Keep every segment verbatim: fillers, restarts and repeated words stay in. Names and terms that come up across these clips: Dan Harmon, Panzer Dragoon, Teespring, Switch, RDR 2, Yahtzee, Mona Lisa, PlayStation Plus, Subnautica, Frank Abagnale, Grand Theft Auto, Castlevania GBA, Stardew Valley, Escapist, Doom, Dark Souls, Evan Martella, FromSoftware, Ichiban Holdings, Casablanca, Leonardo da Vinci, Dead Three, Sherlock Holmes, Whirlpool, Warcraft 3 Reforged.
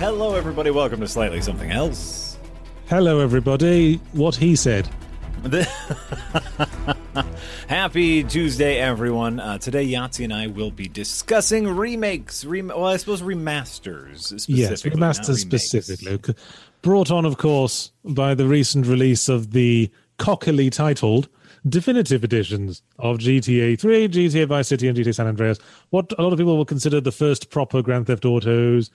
Hello, everybody. Welcome to Slightly Something Else. Hello, everybody. What he said. Happy Tuesday, everyone. Uh, today, Yahtzee and I will be discussing remakes. Rem- well, I suppose remasters specifically. Yes, remasters specifically. Brought on, of course, by the recent release of the cockily titled Definitive Editions of G T A three, G T A Vice City, and G T A San Andreas. What a lot of people will consider the first proper Grand Theft Autos.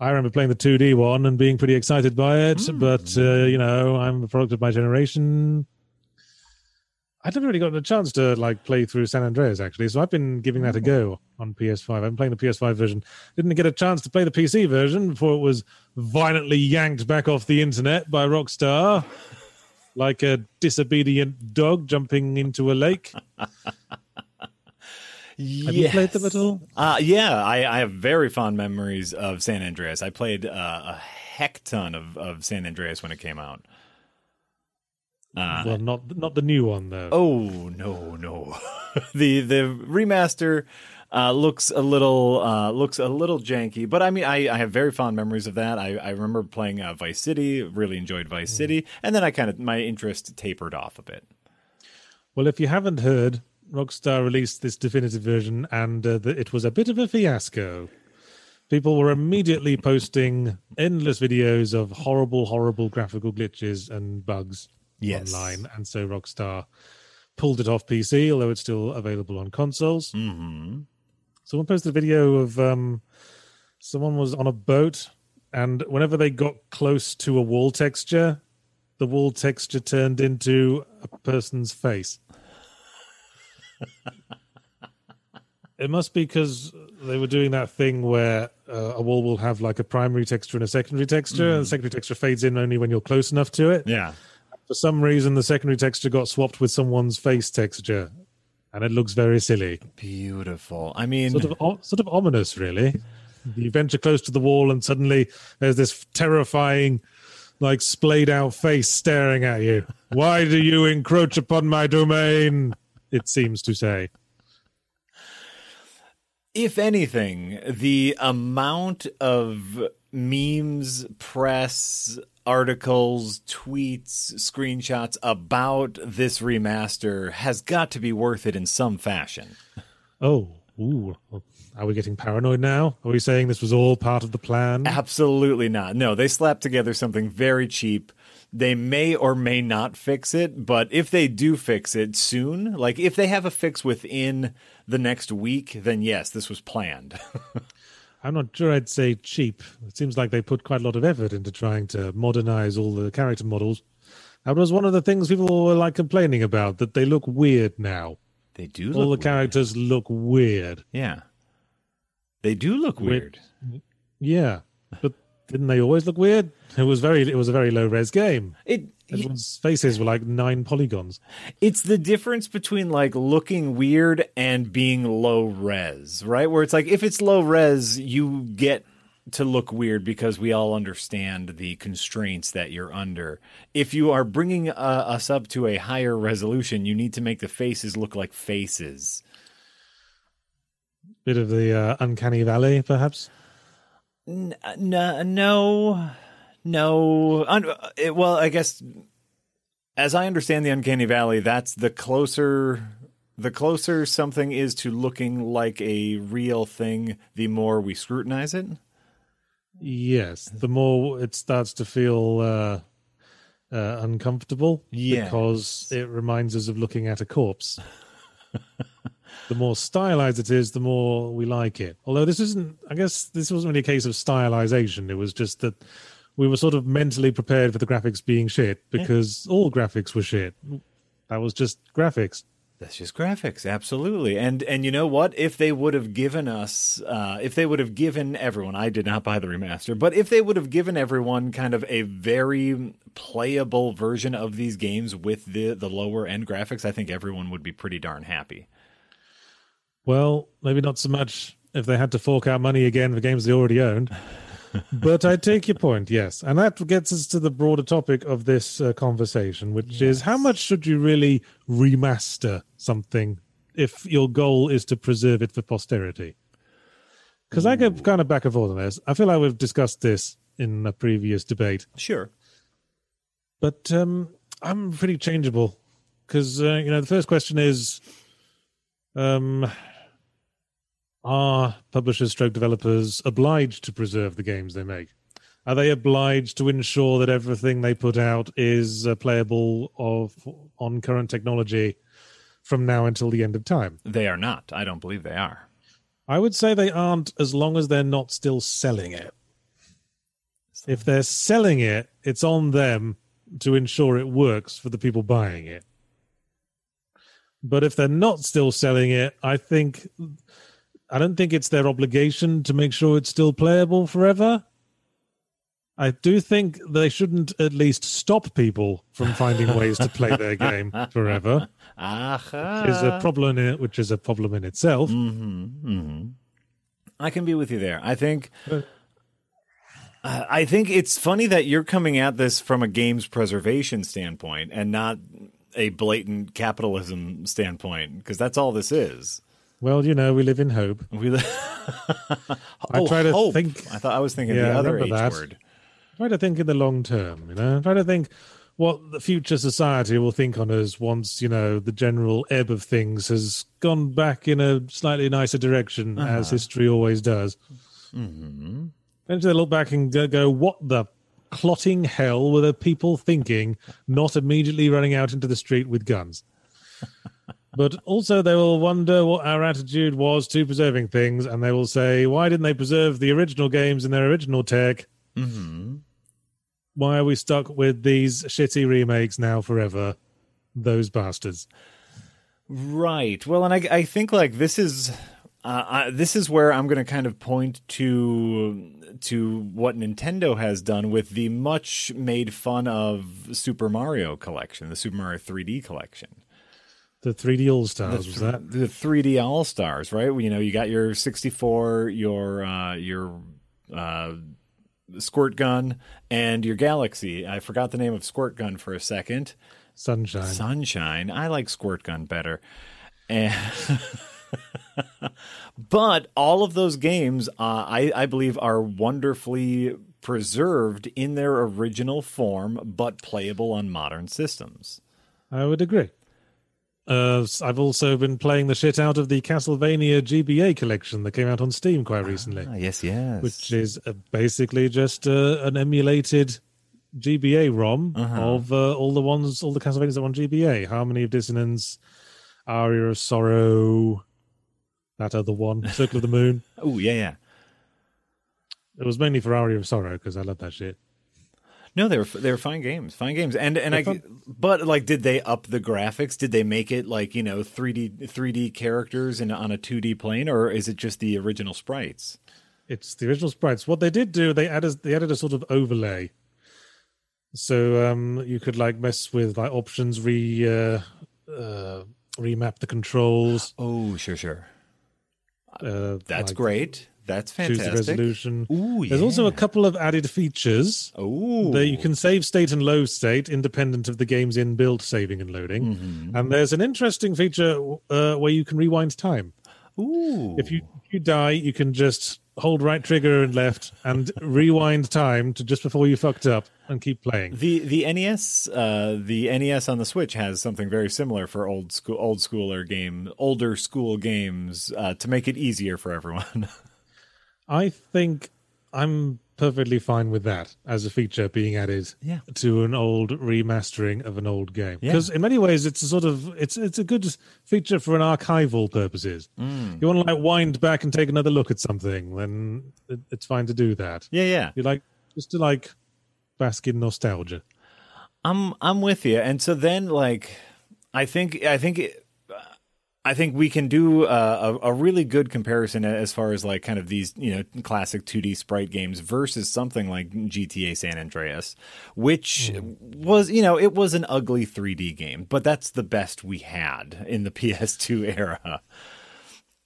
I remember playing the two D one and being pretty excited by it, mm. but, uh, you know, I'm a product of my generation. I've never really gotten a chance to, like, play through San Andreas, actually, so I've been giving that a go on P S five. I'm playing the P S five version. Didn't get a chance to play the P C version before it was violently yanked back off the internet by Rockstar, like a disobedient dog jumping into a lake. Have yes. you played them at all? Uh, yeah, I, I have very fond memories of San Andreas. I played uh, a heck ton of, of San Andreas when it came out. Uh, well, not not the new one, though. Oh, no, no. the the remaster uh, looks a little uh, looks a little janky, but I mean, I, I have very fond memories of that. I, I remember playing uh, Vice City, really enjoyed Vice mm. City, and then I kind of my interest tapered off a bit. Well, if you haven't heard, Rockstar released this definitive version, and uh, the, it was a bit of a fiasco. People were immediately posting endless videos of horrible, horrible graphical glitches and bugs yes. online, and so Rockstar pulled it off P C, although it's still available on consoles. Mm-hmm. Someone posted a video of um, someone was on a boat, and whenever they got close to a wall texture, the wall texture turned into a person's face. It must be because they were doing that thing where uh, a wall will have like a primary texture and a secondary texture, mm. and the secondary texture fades in only when you're close enough to it. Yeah. For some reason, the secondary texture got swapped with someone's face texture, and it looks very silly. Beautiful. I mean, sort of, o- sort of ominous, really. You venture close to the wall, and suddenly there's this terrifying, like, splayed-out face staring at you. Why do you encroach upon my domain? It seems to say. If anything, the amount of memes, press, articles, tweets, screenshots about this remaster has got to be worth it in some fashion. Oh, ooh. Are we getting paranoid now? Are we saying this was all part of the plan? Absolutely not. No, they slapped together something very cheap. They may or may not fix it, but if they do fix it soon, like if they have a fix within the next week, then yes, this was planned. I'm not sure I'd say cheap. It seems like they put quite a lot of effort into trying to modernize all the character models. That was one of the things people were like complaining about, that they look weird now. They do look weird. All the characters look weird. Yeah. They do look weird. weird. Yeah. But didn't they always look weird? It was very. It was a very low-res game. It, Everyone's it, faces were like nine polygons. It's the difference between like looking weird and being low-res, right? Where it's like if it's low-res, you get to look weird because we all understand the constraints that you're under. If you are bringing uh, us up to a higher resolution, you need to make the faces look like faces. Bit of the uh, uncanny valley, perhaps? N- n- no... No, Un- it, well, I guess as I understand the Uncanny Valley, that's the closer the closer something is to looking like a real thing, the more we scrutinize it. Yes, the more it starts to feel uh, uh, uncomfortable yes. because it reminds us of looking at a corpse. The more stylized it is, the more we like it. Although this isn't, I guess this wasn't really a case of stylization. It was just that we were sort of mentally prepared for the graphics being shit because yeah. all graphics were shit. That was just graphics. That's just graphics, absolutely. And and you know what? If they would have given us, uh, if they would have given everyone, I did not buy the remaster, but if they would have given everyone kind of a very playable version of these games with the, the lower end graphics, I think everyone would be pretty darn happy. Well, maybe not so much if they had to fork out money again for games they already owned. But I take your point, yes. And that gets us to the broader topic of this uh, conversation, which yes. is how much should you really remaster something if your goal is to preserve it for posterity? Because I go kind of back and forth on this. I feel like we've discussed this in a previous debate. Sure. But um, I'm pretty changeable because, uh, you know, the first question is, um... are publishers stroke developers obliged to preserve the games they make? Are they obliged to ensure that everything they put out is uh, playable of, on current technology from now until the end of time? They are not. I don't believe they are. I would say they aren't as long as they're not still selling it. If they're selling it, it's on them to ensure it works for the people buying it. But if they're not still selling it, I think... I don't think it's their obligation to make sure it's still playable forever. I do think they shouldn't at least stop people from finding ways to play their game forever. Aha. Which is a problem in it, which is a problem in itself. Mm-hmm, mm-hmm. I can be with you there. I think... But- Uh, I think it's funny that you're coming at this from a games preservation standpoint and not a blatant capitalism standpoint, because that's all this is. Well, you know, we live in hope. We li- oh, I try to hope. think. I thought I was thinking yeah, the other H that. word. I try to think in the long term, you know. I try to think what the future society will think on us once, you know, the general ebb of things has gone back in a slightly nicer direction, uh-huh. as history always does. Mm-hmm. Eventually they look back and go, what the clotting hell were the people thinking, not immediately running out into the street with guns? But also they will wonder what our attitude was to preserving things, and they will say, why didn't they preserve the original games in their original tech? Mm-hmm. Why are we stuck with these shitty remakes now forever? Those bastards. Right. Well, and I, I think like this is... Uh, I, this is where I'm going to kind of point to to what Nintendo has done with the much made fun of Super Mario collection, the Super Mario three D collection. The three D All-Stars, th- was that? The three D All-Stars, right? You know, you got your sixty-four, your uh, your uh, Squirt Gun, and your Galaxy. I forgot the name of Squirt Gun for a second. Sunshine. Sunshine. I like Squirt Gun better. And... But all of those games, uh, I, I believe, are wonderfully preserved in their original form, but playable on modern systems. I would agree. Uh, I've also been playing the shit out of the Castlevania G B A collection that came out on Steam quite recently. Ah, yes, yes. Which is uh, basically just uh, an emulated G B A ROM uh-huh. of uh, all the ones, all the Castlevanias that were on G B A. Harmony of Dissonance, Aria of Sorrow... That other one, Circle of the Moon. Oh, yeah, yeah. It was mainly for Aria of Sorrow because I love that shit. No, they were they were fine games, fine games, and and They're I. Fun. But like, did they up the graphics? Did they make it like you know three D three D characters in on a two D plane, or is it just the original sprites? It's the original sprites. What they did do, they added they added a sort of overlay, so um, you could like mess with like options, re uh, uh, remap the controls. Oh, sure, sure. Uh, That's like, great. That's fantastic. Choose the resolution. Ooh, yeah. There's also a couple of added features. Ooh. That you can save state and load state independent of the game's in-build saving and loading. Mm-hmm. And there's an interesting feature uh, where you can rewind time. Ooh. If you if you die, you can just hold right trigger and left and rewind time to just before you fucked up and keep playing. The the N E S uh, the N E S on the Switch has something very similar for old school old schooler game older school games uh, to make it easier for everyone. I think I'm perfectly fine with that as a feature being added yeah. to an old remastering of an old game, because yeah. in many ways it's a sort of it's it's a good feature for an archival purposes. Mm. You want to like wind back and take another look at something, then it's fine to do that. Yeah, yeah. You like just to like bask in nostalgia. I'm I'm with you, and so then like I think I think. It, I think we can do uh, a, a really good comparison as far as like kind of these, you know, classic two D sprite games versus something like G T A San Andreas, which was, you know, it was an ugly three D game, but that's the best we had in the P S two era,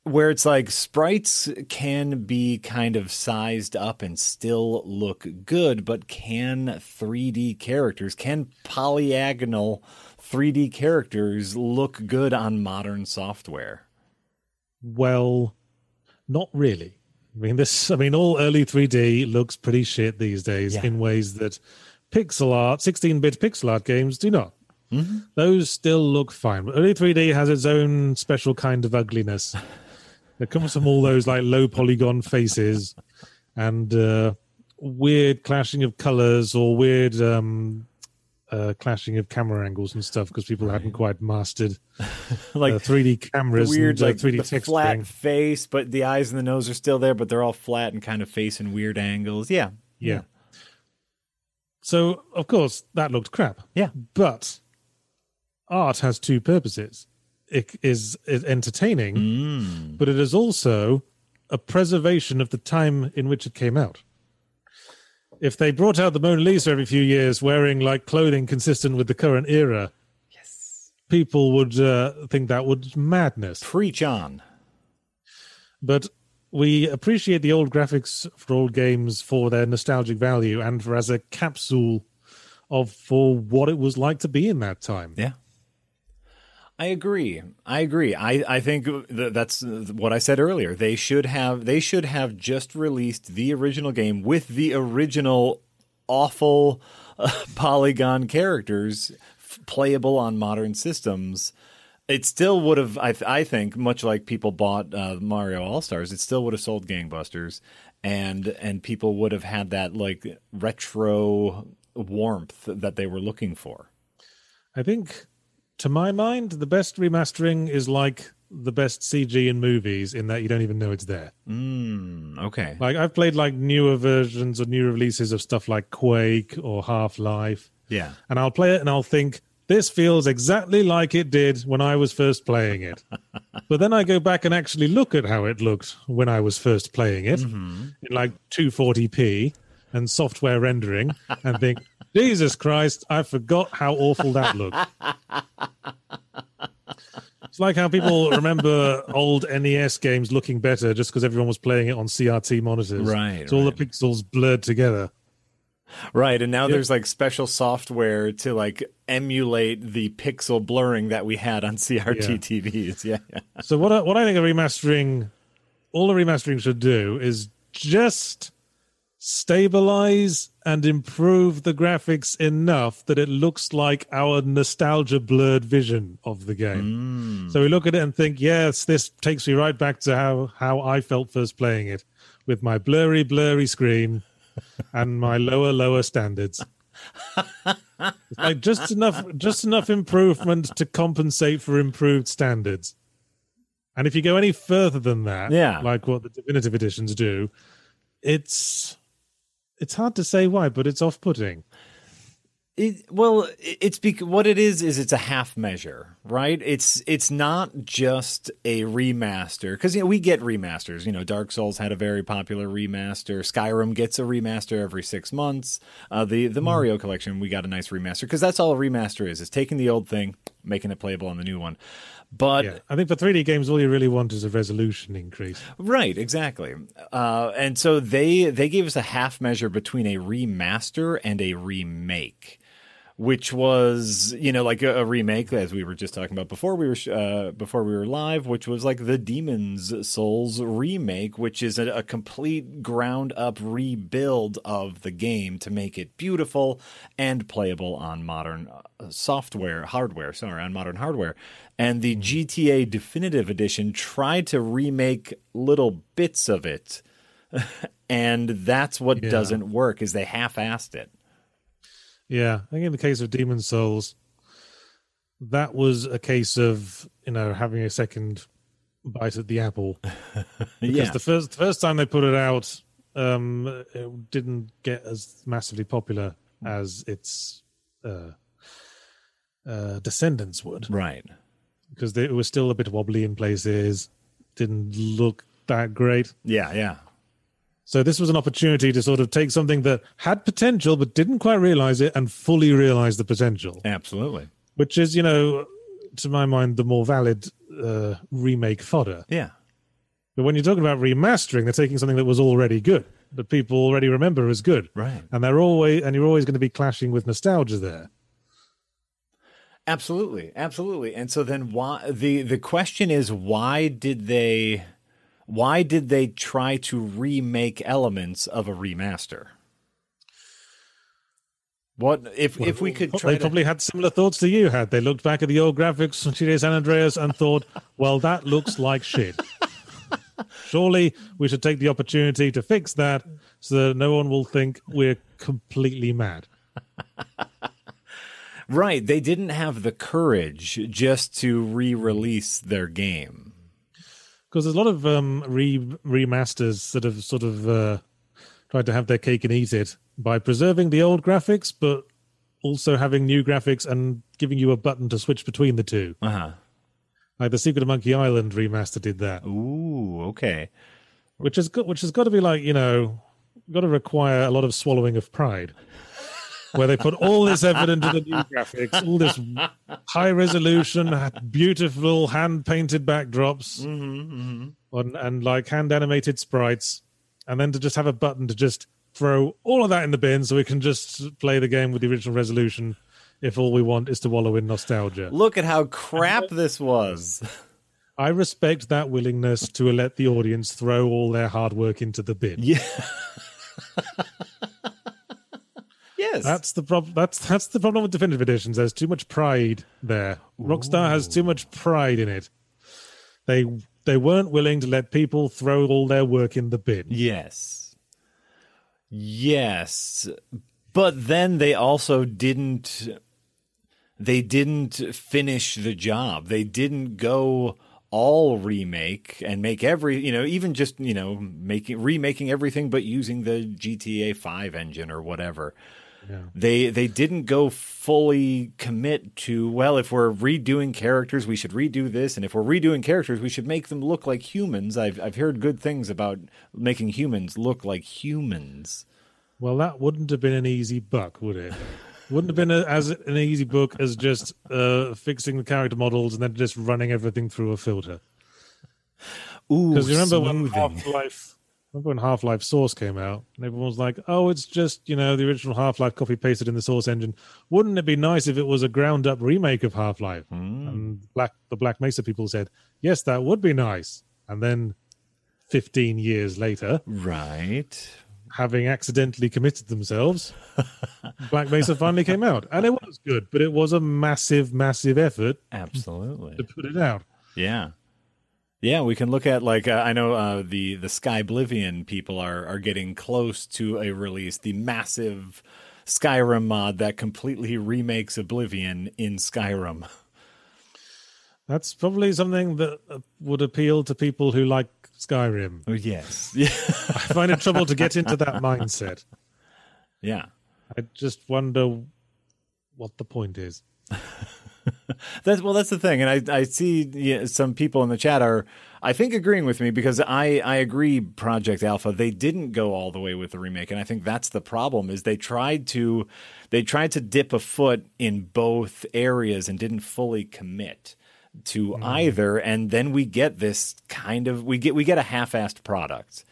where it's like sprites can be kind of sized up and still look good, but can three D characters, can polyagonal three D characters look good on modern software? Well, not really. I mean, this. I mean, all early three D looks pretty shit these days yeah. in ways that pixel art, sixteen-bit pixel art games do not. Mm-hmm. Those still look fine. Early three D has its own special kind of ugliness. It comes from all those like low polygon faces and uh, weird clashing of colors or weird. Um, Uh, clashing of camera angles and stuff because people right. hadn't quite mastered like uh, three D cameras, the weird and, like, like three D the flat thing. Face, but the eyes and the nose are still there, but they're all flat and kind of facing weird angles. Yeah. yeah, yeah. So of course that looked crap. Yeah, but art has two purposes. It is it's entertaining, mm. but it is also a preservation of the time in which it came out. If they brought out the Mona Lisa every few years wearing like clothing consistent with the current era, yes, people would uh, think that would madness. Preach on. But we appreciate the old graphics for old games for their nostalgic value and for as a capsule of for what it was like to be in that time. Yeah. I agree. I agree. I, I think th- that's what I said earlier. They should have they should have just released the original game with the original awful uh, polygon characters f- playable on modern systems. It still would have, I, th- I think, much like people bought uh, Mario All-Stars, it still would have sold gangbusters, and and people would have had that like retro warmth that they were looking for. I think... To my mind, the best remastering is like the best C G in movies in that you don't even know it's there. Mm, okay. Like I've played like newer versions or new releases of stuff like Quake or Half-Life. Yeah. And I'll play it and I'll think, this feels exactly like it did when I was first playing it. But then I go back and actually look at how it looked when I was first playing it mm-hmm. in like two forty p and software rendering and think, Jesus Christ, I forgot how awful that looked. It's like how people remember old N E S games looking better just because everyone was playing it on C R T monitors. Right. So right. all the pixels blurred together. Right, and now yep. there's like special software to like emulate the pixel blurring that we had on C R T yeah. T Vs. Yeah. So what I, what I think a remastering, all a remastering should do is just... stabilize and improve the graphics enough that it looks like our nostalgia blurred vision of the game. Mm. So we look at it and think, yes, this takes me right back to how, how I felt first playing it with my blurry, blurry screen and my lower, lower standards. It's like just enough, just enough improvement to compensate for improved standards. And if you go any further than that, yeah. like what the definitive editions do, it's... It's hard to say why, but it's off-putting. It, well, it's bec- what it is is it's a half measure, right? It's it's not just a remaster because you know we get remasters. You know, Dark Souls had a very popular remaster. Skyrim gets a remaster every six months. Uh, the the Mario mm. collection we got a nice remaster because that's all a remaster is: is taking the old thing, making it playable on the new one. But yeah, I think for three D games, all you really want is a resolution increase. Right, exactly. Uh, and so they they gave us a half measure between a remaster and a remake, which was, you know, like a, a remake, as we were just talking about before we were uh, before we were live, which was like the Demon's Souls remake, which is a, a complete ground-up rebuild of the game to make it beautiful and playable on modern software, hardware, sorry, on modern hardware. And the G T A Definitive Edition tried to remake little bits of it, and that's what yeah. doesn't work, is they half-assed it. Yeah, I think in the case of Demon's Souls, that was a case of, you know, having a second bite at the apple. Because yeah. the first the first time they put it out, um, it didn't get as massively popular as its uh, uh, descendants would. Right. because they, it was still a bit wobbly in places. Didn't look that great. Yeah, yeah. So this was an opportunity to sort of take something that had potential but didn't quite realize it and fully realize the potential. Absolutely. Which is, you know, to my mind, the more valid uh, remake fodder. Yeah. But when you're talking about remastering, they're taking something that was already good, that people already remember as good. Right. And they're always, and you're always going to be clashing with nostalgia there. Absolutely, absolutely. And so then why, the, the question is, why did they why did they try to remake elements of a remaster? What if well, if we could try They to... probably had similar thoughts to you had. They looked back at the old graphics from G T A San Andreas and thought, well, that looks like shit. Surely we should take the opportunity to fix that so that no one will think we're completely mad. Right, they didn't have the courage just to re-release their game. Because there's a lot of um, re remasters that have sort of uh, tried to have their cake and eat it by preserving the old graphics, but also having new graphics and giving you a button to switch between the two. Uh-huh. Like the Secret of Monkey Island remaster did that. Ooh, okay. Which has got, which has got to be like, you know, got to require a lot of swallowing of pride. Where they put all this effort into the new graphics, all this high-resolution, beautiful hand-painted backdrops, mm-hmm, mm-hmm. And, and like hand-animated sprites, and then to just have a button to just throw all of that in the bin so we can just play the game with the original resolution if all we want is to wallow in nostalgia. Look at how crap and this was. I respect that willingness to let the audience throw all their hard work into the bin. Yeah. Yes. That's the problem. That's that's the problem with definitive editions. There's too much pride there. Ooh. Rockstar has too much pride in it. They they weren't willing to let people throw all their work in the bin. Yes. Yes. But then they also didn't they didn't finish the job. They didn't go all remake and make every, you know, even just, you know, making remaking everything but using the G T A five engine or whatever. Yeah. They they didn't go fully commit to, well, if we're redoing characters, we should redo this. And if we're redoing characters, we should make them look like humans. I've I've heard good things about making humans look like humans. Well, that wouldn't have been an easy buck, would it? Wouldn't have been a, as an easy book as just uh, fixing the character models and then just running everything through a filter. Ooh, because remember when Half-Life, remember when Half-Life Source came out, and everyone was like, "Oh, it's just, you know, the original Half-Life copy pasted in the Source engine." Wouldn't it be nice if it was a ground-up remake of Half-Life? Mm. And Black, the Black Mesa people said, "Yes, that would be nice." And then, fifteen years later, right. Having accidentally committed themselves, Black Mesa finally came out. And it was good, but it was a massive, massive effort. Absolutely. To put it out. Yeah. Yeah, we can look at, like, uh, I know uh, the, the Skyblivion people are, are getting close to a release, the massive Skyrim mod that completely remakes Oblivion in Skyrim. That's probably something that would appeal to people who like Skyrim. Oh, yes. Yeah. I find it trouble to get into that mindset. Yeah. I just wonder what the point is. That's well, that's the thing. And I, I see yeah, some people in the chat are, I think, agreeing with me because I, I agree Project Alpha, they didn't go all the way with the remake. And I think that's the problem is they tried to they tried to dip a foot in both areas and didn't fully commit to mm. either, and then we get this kind of we get we get a half-assed product.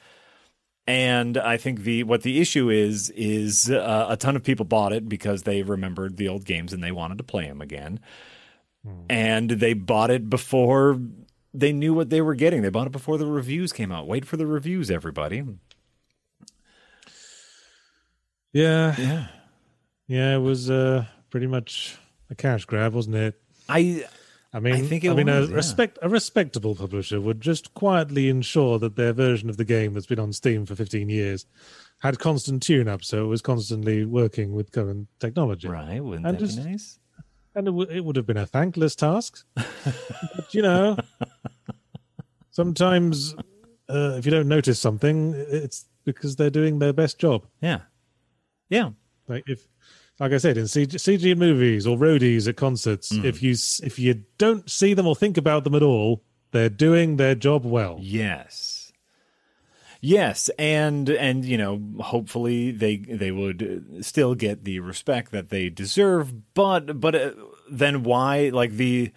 And I think the what the issue is is uh, a ton of people bought it because they remembered the old games and they wanted to play them again. Mm. And they bought it before they knew what they were getting. They bought it before the reviews came out. Wait for the reviews, everybody. Yeah. Yeah. Yeah, it was uh, pretty much a cash grab, wasn't it? I I mean, I, think it I mean, was, a yeah. respect a respectable publisher would just quietly ensure that their version of the game that's been on Steam for fifteen years had constant tune-up, so it was constantly working with current technology. Right? Wouldn't and that just, be nice? And it, w- it would have been a thankless task. But, you know, sometimes uh, if you don't notice something, it's because they're doing their best job. Yeah, yeah. Like if like I said, in C G in movies or roadies at concerts, mm. if you if you don't see them or think about them at all, they're doing their job well. Yes. Yes, and and you know, hopefully they they would still get the respect that they deserve, but but uh, then why like the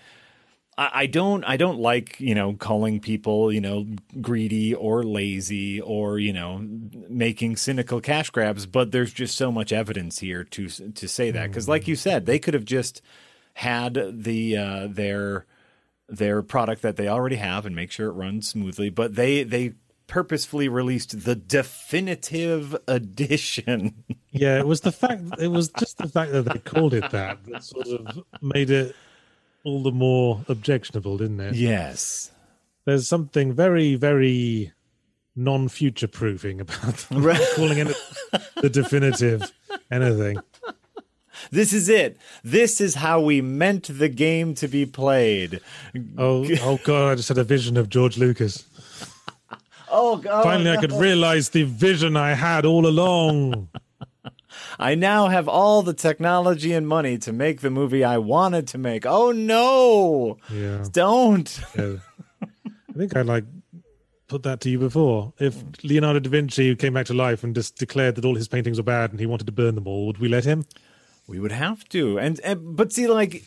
I don't I don't like, you know, calling people, you know, greedy or lazy or, you know, making cynical cash grabs. But there's just so much evidence here to to say that, because like you said, they could have just had the uh, their their product that they already have and make sure it runs smoothly. But they they purposefully released the definitive edition. Yeah, it was the fact it was just the fact that they called it that that sort of made it all the more objectionable, didn't it? Yes. There's something very, very non-future-proofing about them. Right. Calling it the definitive anything. This is it. This is how we meant the game to be played. Oh, oh God, I just had a vision of George Lucas. Oh, God. Finally, no. I could realize the vision I had all along. I now have all the technology and money to make the movie I wanted to make. Oh, no. Yeah. Don't. Yeah. I think I like put that to you before. If Leonardo da Vinci came back to life and just declared that all his paintings were bad and he wanted to burn them all, would we let him? We would have to. And, and but see, like,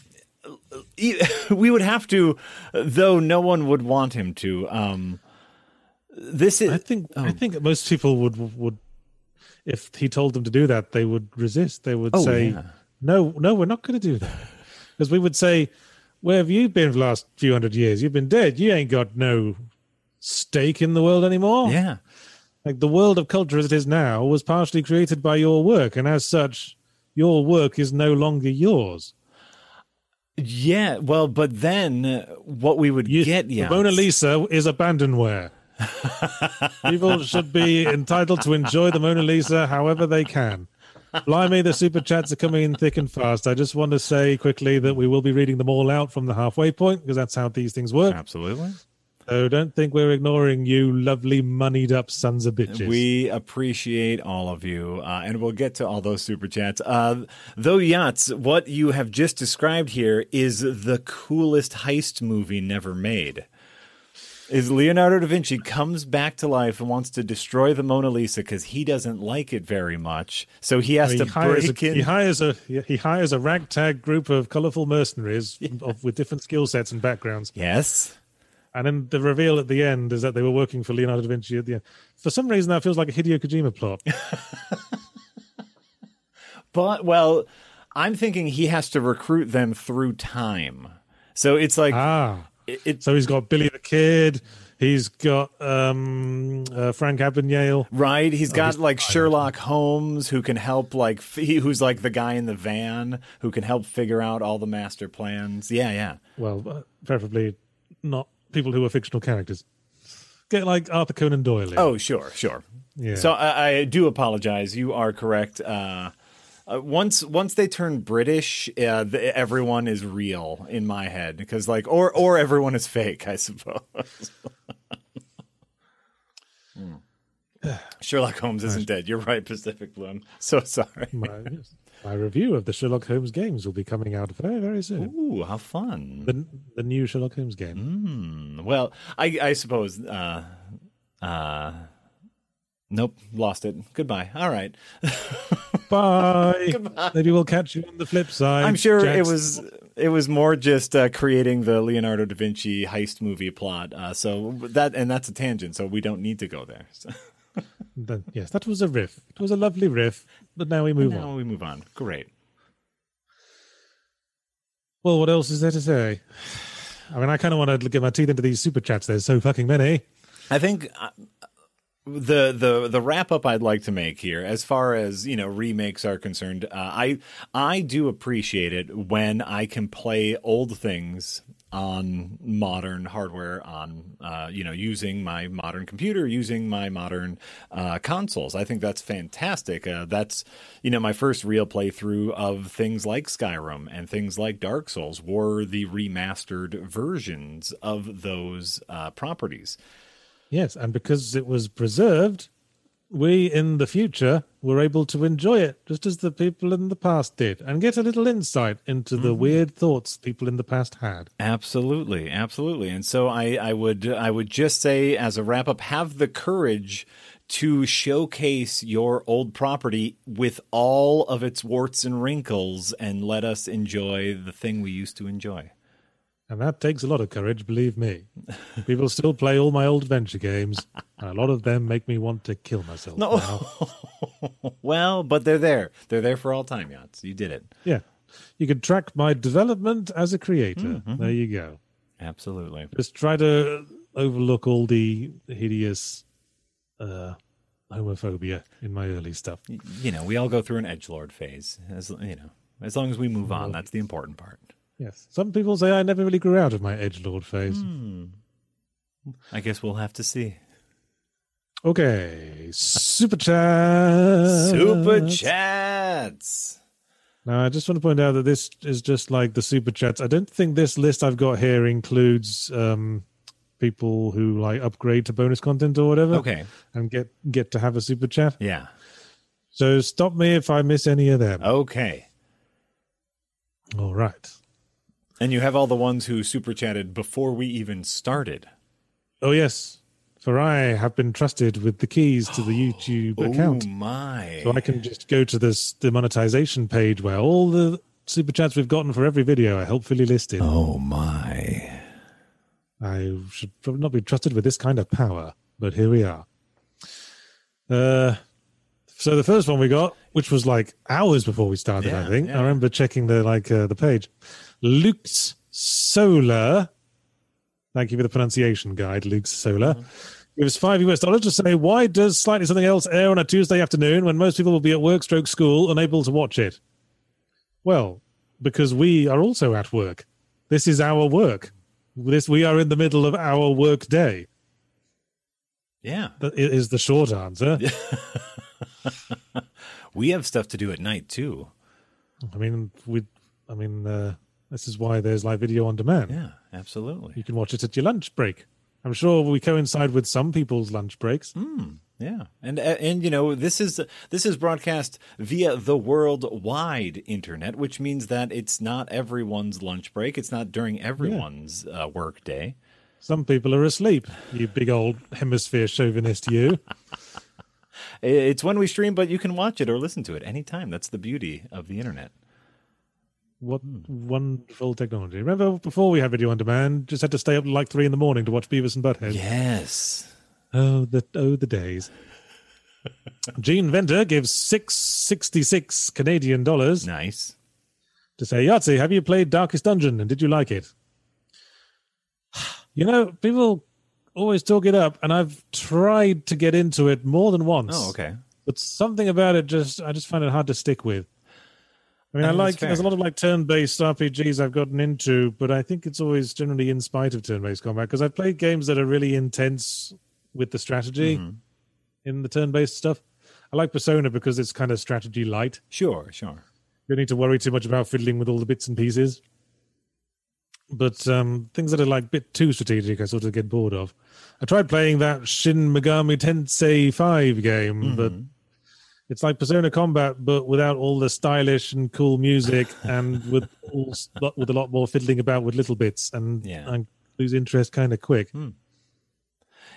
we would have to, though no one would want him to. Um, this is. I think. Um, I think most people would would. If he told them to do that, they would resist. They would oh, say, yeah. no, no, we're not going to do that. Because we would say, where have you been for the last few hundred years? You've been dead. You ain't got no stake in the world anymore. Yeah. Like the world of culture as it is now was partially created by your work. And as such, your work is no longer yours. Yeah. Well, but then what we would you, get, yeah. Mona Lisa is abandonware. People should be entitled to enjoy the Mona Lisa however they can. Blimey, the super chats are coming in thick and fast. I just want to say quickly that we will be reading them all out from the halfway point, because that's how these things work. Absolutely. So don't think we're ignoring you, lovely moneyed up sons of bitches. We appreciate all of you, uh, and we'll get to all those super chats. Uh, though, Yahtzee, what you have just described here is the coolest heist movie never made. Is Leonardo da Vinci comes back to life and wants to destroy the Mona Lisa because he doesn't like it very much, so he has he to break a, in. He hires a he hires a ragtag group of colorful mercenaries yeah. of, with different skill sets and backgrounds. Yes, and then the reveal at the end is that they were working for Leonardo da Vinci at the end. For some reason, that feels like a Hideo Kojima plot. But well, I'm thinking he has to recruit them through time, so it's like ah. It, it, so he's got Billy the Kid, he's got um, uh, Frank Abagnale. Right, he's got oh, he's like Sherlock Holmes, who can help, like, he, who's like the guy in the van, who can help figure out all the master plans. Yeah, yeah. Well, preferably not people who are fictional characters. Get like Arthur Conan Doyle. Oh, sure, sure. Yeah. So I, I do apologize, you are correct. Uh, Uh, once once they turn British, uh, the, everyone is real in my head, because like or or everyone is fake, I suppose. mm. Sherlock Holmes isn't dead. You're right, Pacific Blue. I'm so sorry. my, my review of the Sherlock Holmes games will be coming out very, very soon. Ooh, how fun! The the new Sherlock Holmes game. Mm. Well, I I suppose. Uh, uh, Nope, lost it. Goodbye. All right. Bye. Goodbye. Maybe we'll catch you on the flip side. I'm sure Jackson. it was it was more just uh, creating the Leonardo da Vinci heist movie plot. Uh, so that and that's a tangent, so we don't need to go there. So. Then, yes, that was a riff. It was a lovely riff, but now we move now on. Now we move on. Great. Well, what else is there to say? I mean, I kind of want to get my teeth into these super chats. There's so fucking many. I think... I, The, the the wrap up I'd like to make here, as far as, you know, remakes are concerned, uh, I I do appreciate it when I can play old things on modern hardware, on uh, you know, using my modern computer, using my modern uh, consoles. I think that's fantastic. Uh, that's, you know, my first real playthrough of things like Skyrim and things like Dark Souls were the remastered versions of those uh, properties. Yes, and because it was preserved, we in the future were able to enjoy it just as the people in the past did and get a little insight into the mm-hmm. weird thoughts people in the past had. Absolutely, absolutely. And so I, I would I would just say as a wrap-up, have the courage to showcase your old property with all of its warts and wrinkles and let us enjoy the thing we used to enjoy. And that takes a lot of courage, believe me. People still play all my old adventure games, and a lot of them make me want to kill myself. No. Now. Well, but they're there. They're there for all time, Yahtzee. You did it. Yeah. You can track my development as a creator. Mm-hmm. There you go. Absolutely. Just try to overlook all the hideous uh, homophobia in my early stuff. You know, we all go through an edgelord phase. As you know, as long as we move on, that's the important part. Yes. Some people say I never really grew out of my edgelord phase. Hmm. I guess we'll have to see. Okay. Super chats. Super chats. Now, I just want to point out that this is just like the super chats. I don't think this list I've got here includes um, people who like upgrade to bonus content or whatever. Okay. And get, get to have a super chat. Yeah. So stop me if I miss any of them. Okay. All right. And you have all the ones who super chatted before we even started. Oh, yes. For I have been trusted with the keys to the YouTube oh, account. Oh, my. So I can just go to this, the monetization page where all the super chats we've gotten for every video are helpfully listed. Oh, my. I should probably not be trusted with this kind of power, but here we are. Uh, so the first one we got, which was like hours before we started, yeah, I think. Yeah. I remember checking the like uh, the page. Luke's Solar, thank you for the pronunciation guide, Luke's Solar. It was five U S dollars to say, why does Slightly Something Else air on a Tuesday afternoon when most people will be at work stroke school unable to watch it? Well, because we are also at work. This is our work. This we are in the middle of our work day. Yeah. That is the short answer. We have stuff to do at night, too. I mean, we... I mean, uh, this is why there's live video on demand. Yeah, absolutely. You can watch it at your lunch break. I'm sure we coincide with some people's lunch breaks. Mm, yeah, and and you know this is this is broadcast via the worldwide internet, which means that it's not everyone's lunch break. It's not during everyone's yeah. uh, work day. Some people are asleep. You big old hemisphere chauvinist, you. It's when we stream, but you can watch it or listen to it anytime. That's the beauty of the internet. What wonderful technology. Remember, before we had video on demand, just had to stay up like three in the morning to watch Beavis and Butthead. Yes. Oh, the oh the days. Gene Venter gives six sixty-six Canadian dollars. Nice. To say, Yahtzee, have you played Darkest Dungeon and did you like it? You know, people always talk it up, and I've tried to get into it more than once. Oh, okay. But something about it just, I just find it hard to stick with. I mean, I, mean, I like, there's a lot of like turn-based R P Gs I've gotten into, but I think it's always generally in spite of turn-based combat, because I've played games that are really intense with the strategy mm-hmm. in the turn-based stuff. I like Persona because it's kind of strategy light. Sure, sure. You don't need to worry too much about fiddling with all the bits and pieces. But um, things that are like a bit too strategic, I sort of get bored of. I tried playing that Shin Megami Tensei five game, mm-hmm. but... It's like Persona Combat, but without all the stylish and cool music, and with all, with a lot more fiddling about with little bits, and yeah. I lose interest kind of quick. Hmm.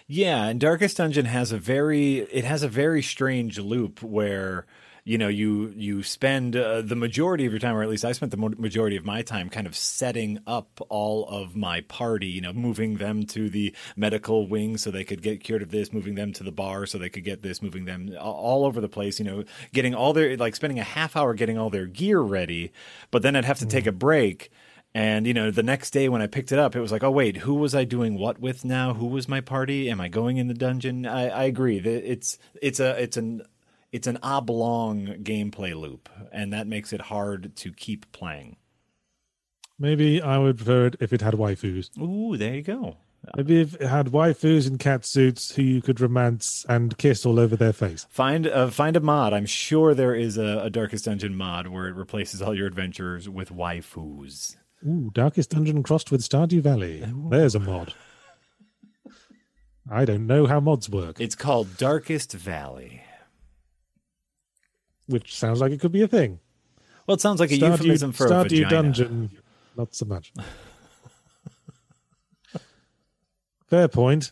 Yeah, and Darkest Dungeon has a very it has a very strange loop where you know you you spend uh, the majority of your time, or at least I spent the majority of my time, kind of setting up all of my party. You know, moving them to the medical wing so they could get cured of this, moving them to the bar so they could get this, moving them all over the place. You know, getting all their like spending a half hour getting all their gear ready, but then I'd have to mm. take a break. And, you know, the next day when I picked it up, it was like, oh, wait, who was I doing what with now? Who was my party? Am I going in the dungeon? I, I agree. It's it's a it's an it's an oblong gameplay loop, and that makes it hard to keep playing. Maybe I would prefer it if it had waifus. Ooh, there you go. Maybe if it had waifus in cat suits who you could romance and kiss all over their face. Find a, find a mod. I'm sure there is a, a Darkest Dungeon mod where it replaces all your adventurers with waifus. Ooh, Darkest Dungeon crossed with Stardew Valley. Ooh. There's a mod. I don't know how mods work. It's called Darkest Valley. which sounds like it could be a thing. Well, it sounds like a Stardew, euphemism for Stardew a vagina. Stardew Dungeon, not so much. Fair point.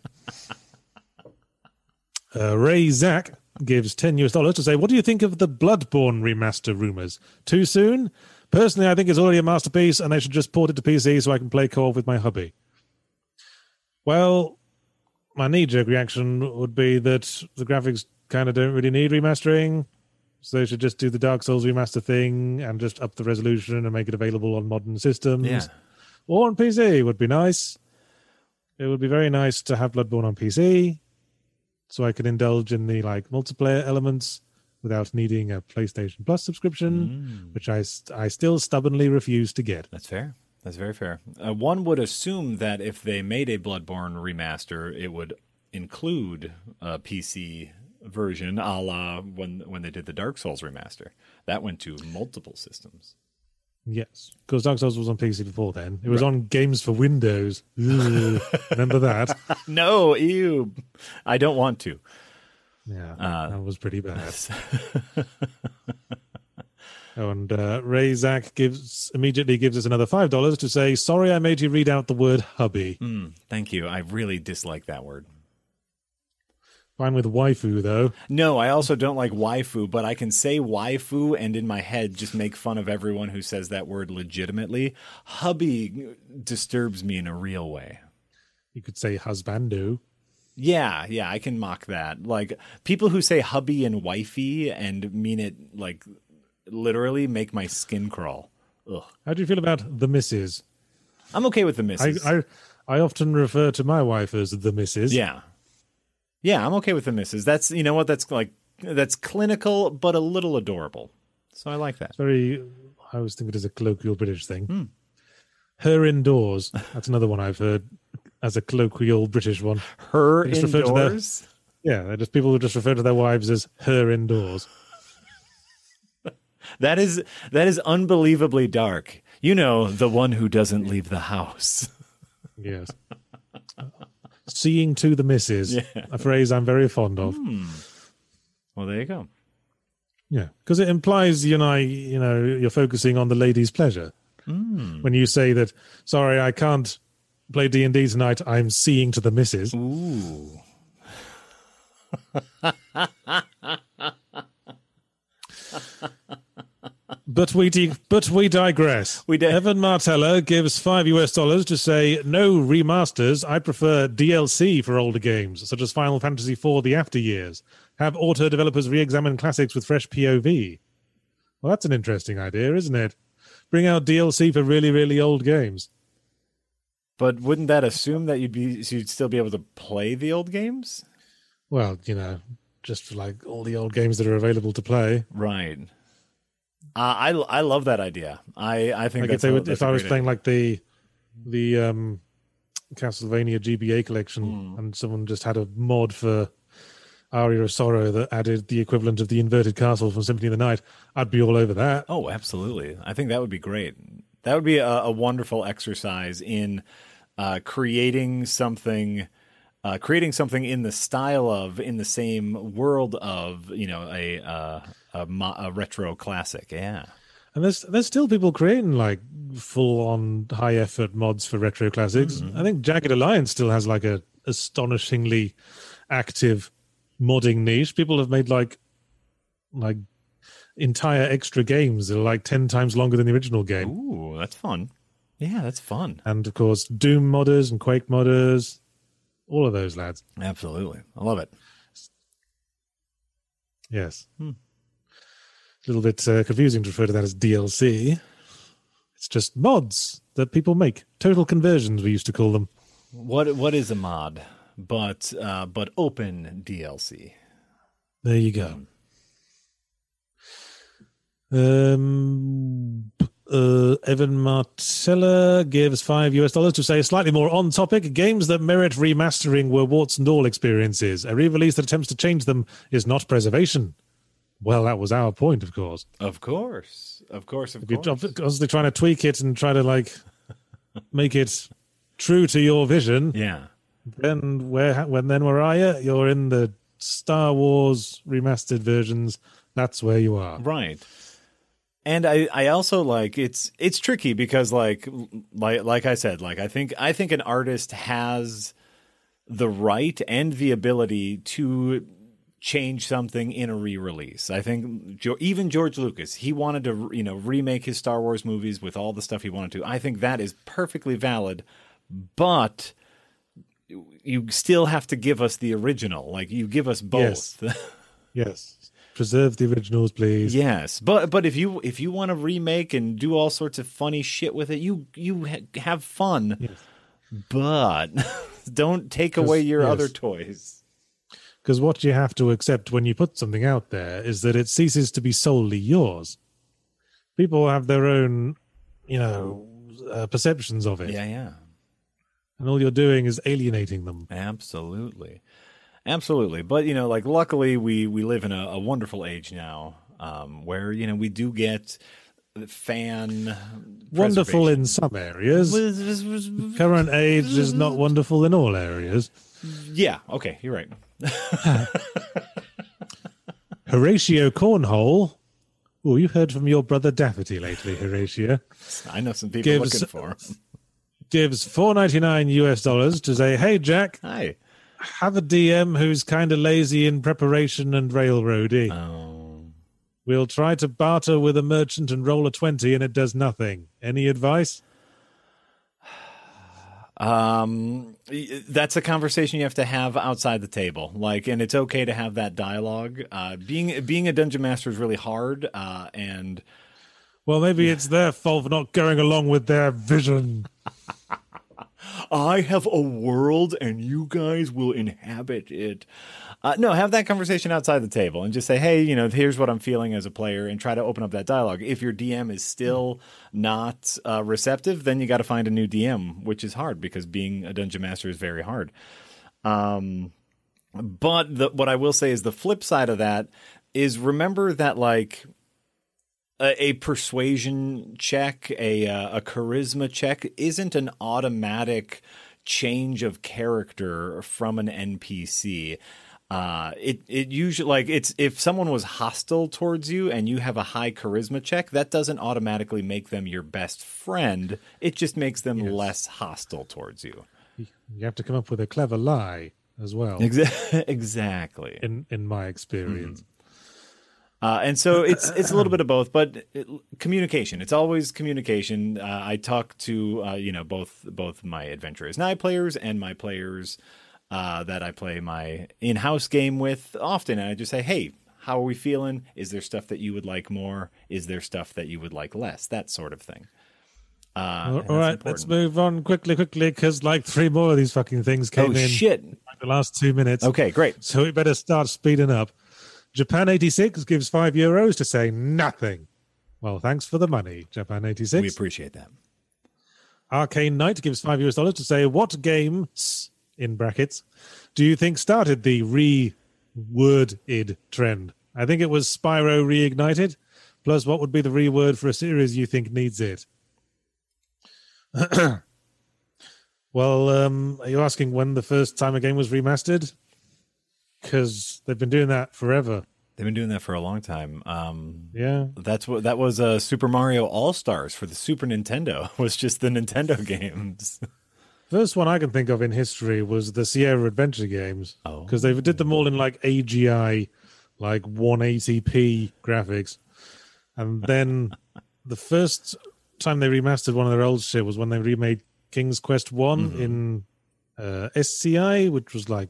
Uh, Ray Zach gives ten U S dollars to say, what do you think of the Bloodborne remaster rumors? Too soon? Personally, I think it's already a masterpiece and they should just port it to P C so I can play co-op with my hubby. Well, my knee-jerk reaction would be that the graphics kind of don't really need remastering, so they should just do the Dark Souls remaster thing and just up the resolution and make it available on modern systems. Yeah. Or on P C would be nice. It would be very nice to have Bloodborne on P C so I could indulge in the like multiplayer elements without needing a PlayStation Plus subscription, mm. which I, I still stubbornly refuse to get. That's fair. That's very fair. Uh, one would assume that if they made a Bloodborne remaster, it would include a P C version, a la when, when they did the Dark Souls remaster. That went to multiple systems. Yes, because Dark Souls was on P C before then. It was right. on Games for Windows. Ew, remember that? No, ew. I don't want to. Yeah, uh, that was pretty bad. Oh, and uh, Ray Zach gives, immediately gives us another five dollars to say, sorry I made you read out the word hubby. Mm, thank you. I really dislike that word. Fine with waifu, though. No, I also don't like waifu, but I can say waifu and in my head just make fun of everyone who says that word legitimately. Hubby disturbs me in a real way. You could say husbando. Yeah, yeah, I can mock that. Like, people who say hubby and wifey and mean it like... literally make my skin crawl. Ugh. How do you feel about the missus? I'm okay with the missus. I, I I often refer to my wife as the missus. Yeah, yeah, I'm okay with the missus. That's you know what? That's like that's clinical, but a little adorable. So I like that. It's very. I always think it is a colloquial British thing. Hmm. Her indoors. That's another one I've heard as a colloquial British one. Her they indoors. Their, yeah, just people who just refer to their wives as her indoors. That is that is unbelievably dark. You know, the one who doesn't leave the house. Yes. Seeing to the missus, yeah. A phrase I'm very fond of. Mm. Well, there you go. Yeah, because it implies you know, you know, you're focusing on the lady's pleasure. Mm. When you say that, sorry, I can't play D and D tonight, I'm seeing to the missus. Ooh. But we de- but we digress. We did. Evan Martella gives five U S dollars to say, no remasters. I prefer D L C for older games, such as Final Fantasy four The After Years. Have auto developers re-examine classics with fresh P O V. Well, that's an interesting idea, isn't it? Bring out D L C for really, really old games. But wouldn't that assume that you'd be you'd still be able to play the old games? Well, you know, just for like all the old games that are available to play. Right. Uh, I I love that idea. I, I think like that's if, they would, that's if I was playing idea. Like the the um, Castlevania G B A collection, mm. and someone just had a mod for Aria of Sorrow that added the equivalent of the inverted castle from Symphony of the Night, I'd be all over that. Oh, absolutely! I think that would be great. That would be a, a wonderful exercise in uh, creating something. Uh, creating something in the style of, in the same world of, you know, a uh, a, mo- a retro classic, yeah. And there's there's still people creating like full on high effort mods for retro classics. Mm-hmm. I think Jagged Alliance still has like a astonishingly active modding niche. People have made like like entire extra games that are like ten times longer than the original game. Ooh, that's fun. Yeah, that's fun. And of course, Doom modders and Quake modders. All of those lads. Absolutely. I love it. Yes. Hmm. A little bit uh, confusing to refer to that as D L C. It's just mods that people make. Total conversions, we used to call them. What What is a mod? But uh, but open D L C. There you go. Um... Uh, Evan Martella gives five U S dollars to say, slightly more on topic, games that merit remastering were warts and all experiences. A re-release that attempts to change them is not preservation. Well, that was our point, of course. Of course. Of course, of course. You're constantly trying to tweak it and try to, like, make it true to your vision. Yeah. Then where, when then where are you? You're in the Star Wars remastered versions That's where you are. Right. And I, I also like it's it's tricky because like like like I said, like I think I think an artist has the right and the ability to change something in a re-release. I think even George Lucas, he wanted to, you know, remake his Star Wars movies with all the stuff he wanted to. I think that is perfectly valid, but you still have to give us the original. Like, you give us both. Yes. Yes. Preserve the originals, please. Yes, but but if you if you want to remake and do all sorts of funny shit with it, you you ha- have fun. Yes. But don't take away your yes. other toys. Because what you have to accept when you put something out there is that it ceases to be solely yours. People have their own, you know, uh, perceptions of it. Yeah, yeah. And all you're doing is alienating them. Absolutely. Absolutely. But, you know, like, luckily we, we live in a, a wonderful age now um, where, you know, we do get fan wonderful in some areas. Current age is not wonderful in all areas. Yeah. Okay. You're right. Horatio Cornhole. Oh, you heard from your brother Daffety lately, Horatio. I know some people gives, looking for him. Gives four dollars and ninety-nine cents U S dollars to say, hey, Jack. Hi. Have a D M who's kind of lazy in preparation and railroady. Oh. We'll try to barter with a merchant and roll a twenty, and it does nothing. Any advice? Um, that's a conversation you have to have outside the table. Like, and it's okay to have that dialogue. Uh, being being a dungeon master is really hard. Uh, and well, maybe it's their fault for not going along with their vision. I have a world and you guys will inhabit it. Uh, no, have that conversation outside the table and just say, hey, you know, here's what I'm feeling as a player, and try to open up that dialogue. If your D M is still not uh, receptive, then you got to find a new D M, which is hard because being a dungeon master is very hard. Um, but the, what I will say is the flip side of that is remember that, like, a persuasion check, a uh, a charisma check isn't an automatic change of character from an N P C. Uh, it it usually like it's if someone was hostile towards you and you have a high charisma check, that doesn't automatically make them your best friend. It just makes them yes. less hostile towards you. You have to come up with a clever lie as well. Exactly. In in my experience. Mm. Uh, and so it's it's a little bit of both, but it, communication. It's always communication. Uh, I talk to uh, you know both both my Adventurers' Night players and my players uh, that I play my in-house game with often, and I just say, hey, how are we feeling? Is there stuff that you would like more? Is there stuff that you would like less? That sort of thing. Uh, All right, important. Let's move on quickly, quickly, because like three more of these fucking things came oh, in. Shit! Like the last two minutes. Okay, great. So we better start speeding up. Japan eighty-six gives five euros to say nothing. Well, thanks for the money, Japan eighty-six. We appreciate that. Arcane Knight gives five U S dollars to say, what games, in brackets, do you think started the re-worded trend? I think it was Spyro Reignited. Plus, what would be the re-word for a series you think needs it? Well, um, are you asking when the first time a game was remastered? Because they've been doing that forever. They've been doing that for a long time. Um, yeah, that's what that was. Uh, Super Mario All-Stars for the Super Nintendo was just the Nintendo games. First one I can think of in history was the Sierra Adventure games. Oh, because they did them all in like A G I, like one eighty p graphics, and then the first time they remastered one of their old shit was when they remade King's Quest One mm-hmm. in uh, S C I, which was like.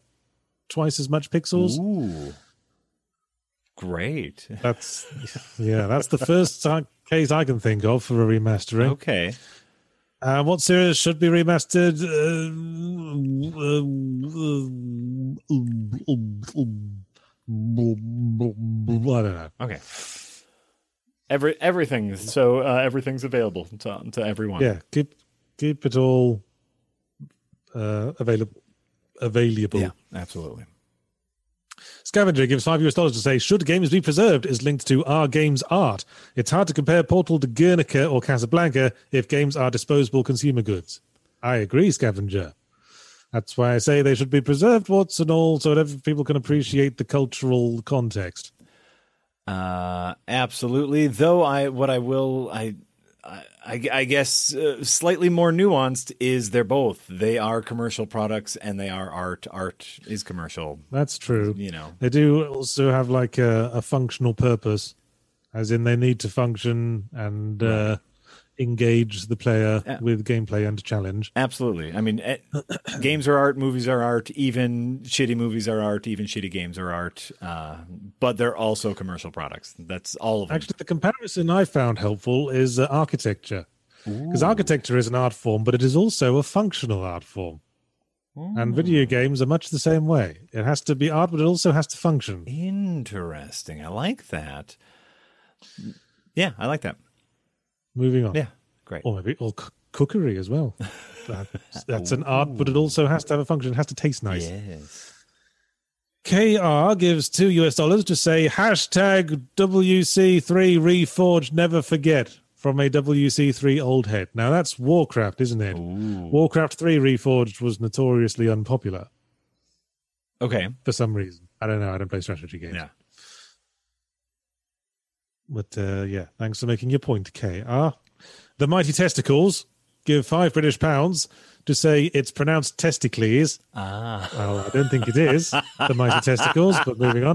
Twice as much pixels. Ooh, great. That's yeah, that's the first case I can think of for a remastering. Okay. Uh, what series should be remastered? Uh, I don't know. Okay. Every everything. So uh, everything's available to, to everyone. Yeah. Keep keep it all uh, available. available. Yeah, absolutely. Scavenger gives five U S dollars to say, should games be preserved is linked to our game's art. It's hard to compare Portal to Guernica or Casablanca if games are disposable consumer goods. I agree, Scavenger. That's why I say they should be preserved, warts and all, so that people can appreciate the cultural context. Uh, absolutely. Though I, what I will, I, I, I guess uh, slightly more nuanced is they're both. They are commercial products and they are art. Art is commercial. That's true. You know, they do also have like a, a functional purpose, as in they need to function and uh, engage the player yeah. with gameplay and challenge. Absolutely. I mean, it, games are art, movies are art, even shitty movies are art, even shitty games are art, uh, but they're also commercial products. That's all of them. Actually, the comparison I found helpful is uh, architecture, because architecture is an art form, but it is also a functional art form. Ooh. And video games are much the same way. It has to be art, but it also has to function. Interesting. I like that. Yeah, I like that. Moving on. Yeah, great. Or maybe or c- cookery as well. That's, that's an art, but it also has to have a function. It has to taste nice. Yes. K R gives two U S dollars to say hashtag W C three Reforged Never Forget from a W C three old head. Now that's Warcraft, isn't it? Ooh. Warcraft three Reforged was notoriously unpopular. Okay. For some reason. I don't know. I don't play strategy games. Yeah. But, uh, yeah, thanks for making your point, K R. The Mighty Testicles give five British pounds to say it's pronounced testicles. Ah. Well, I don't think it is, the Mighty Testicles, but moving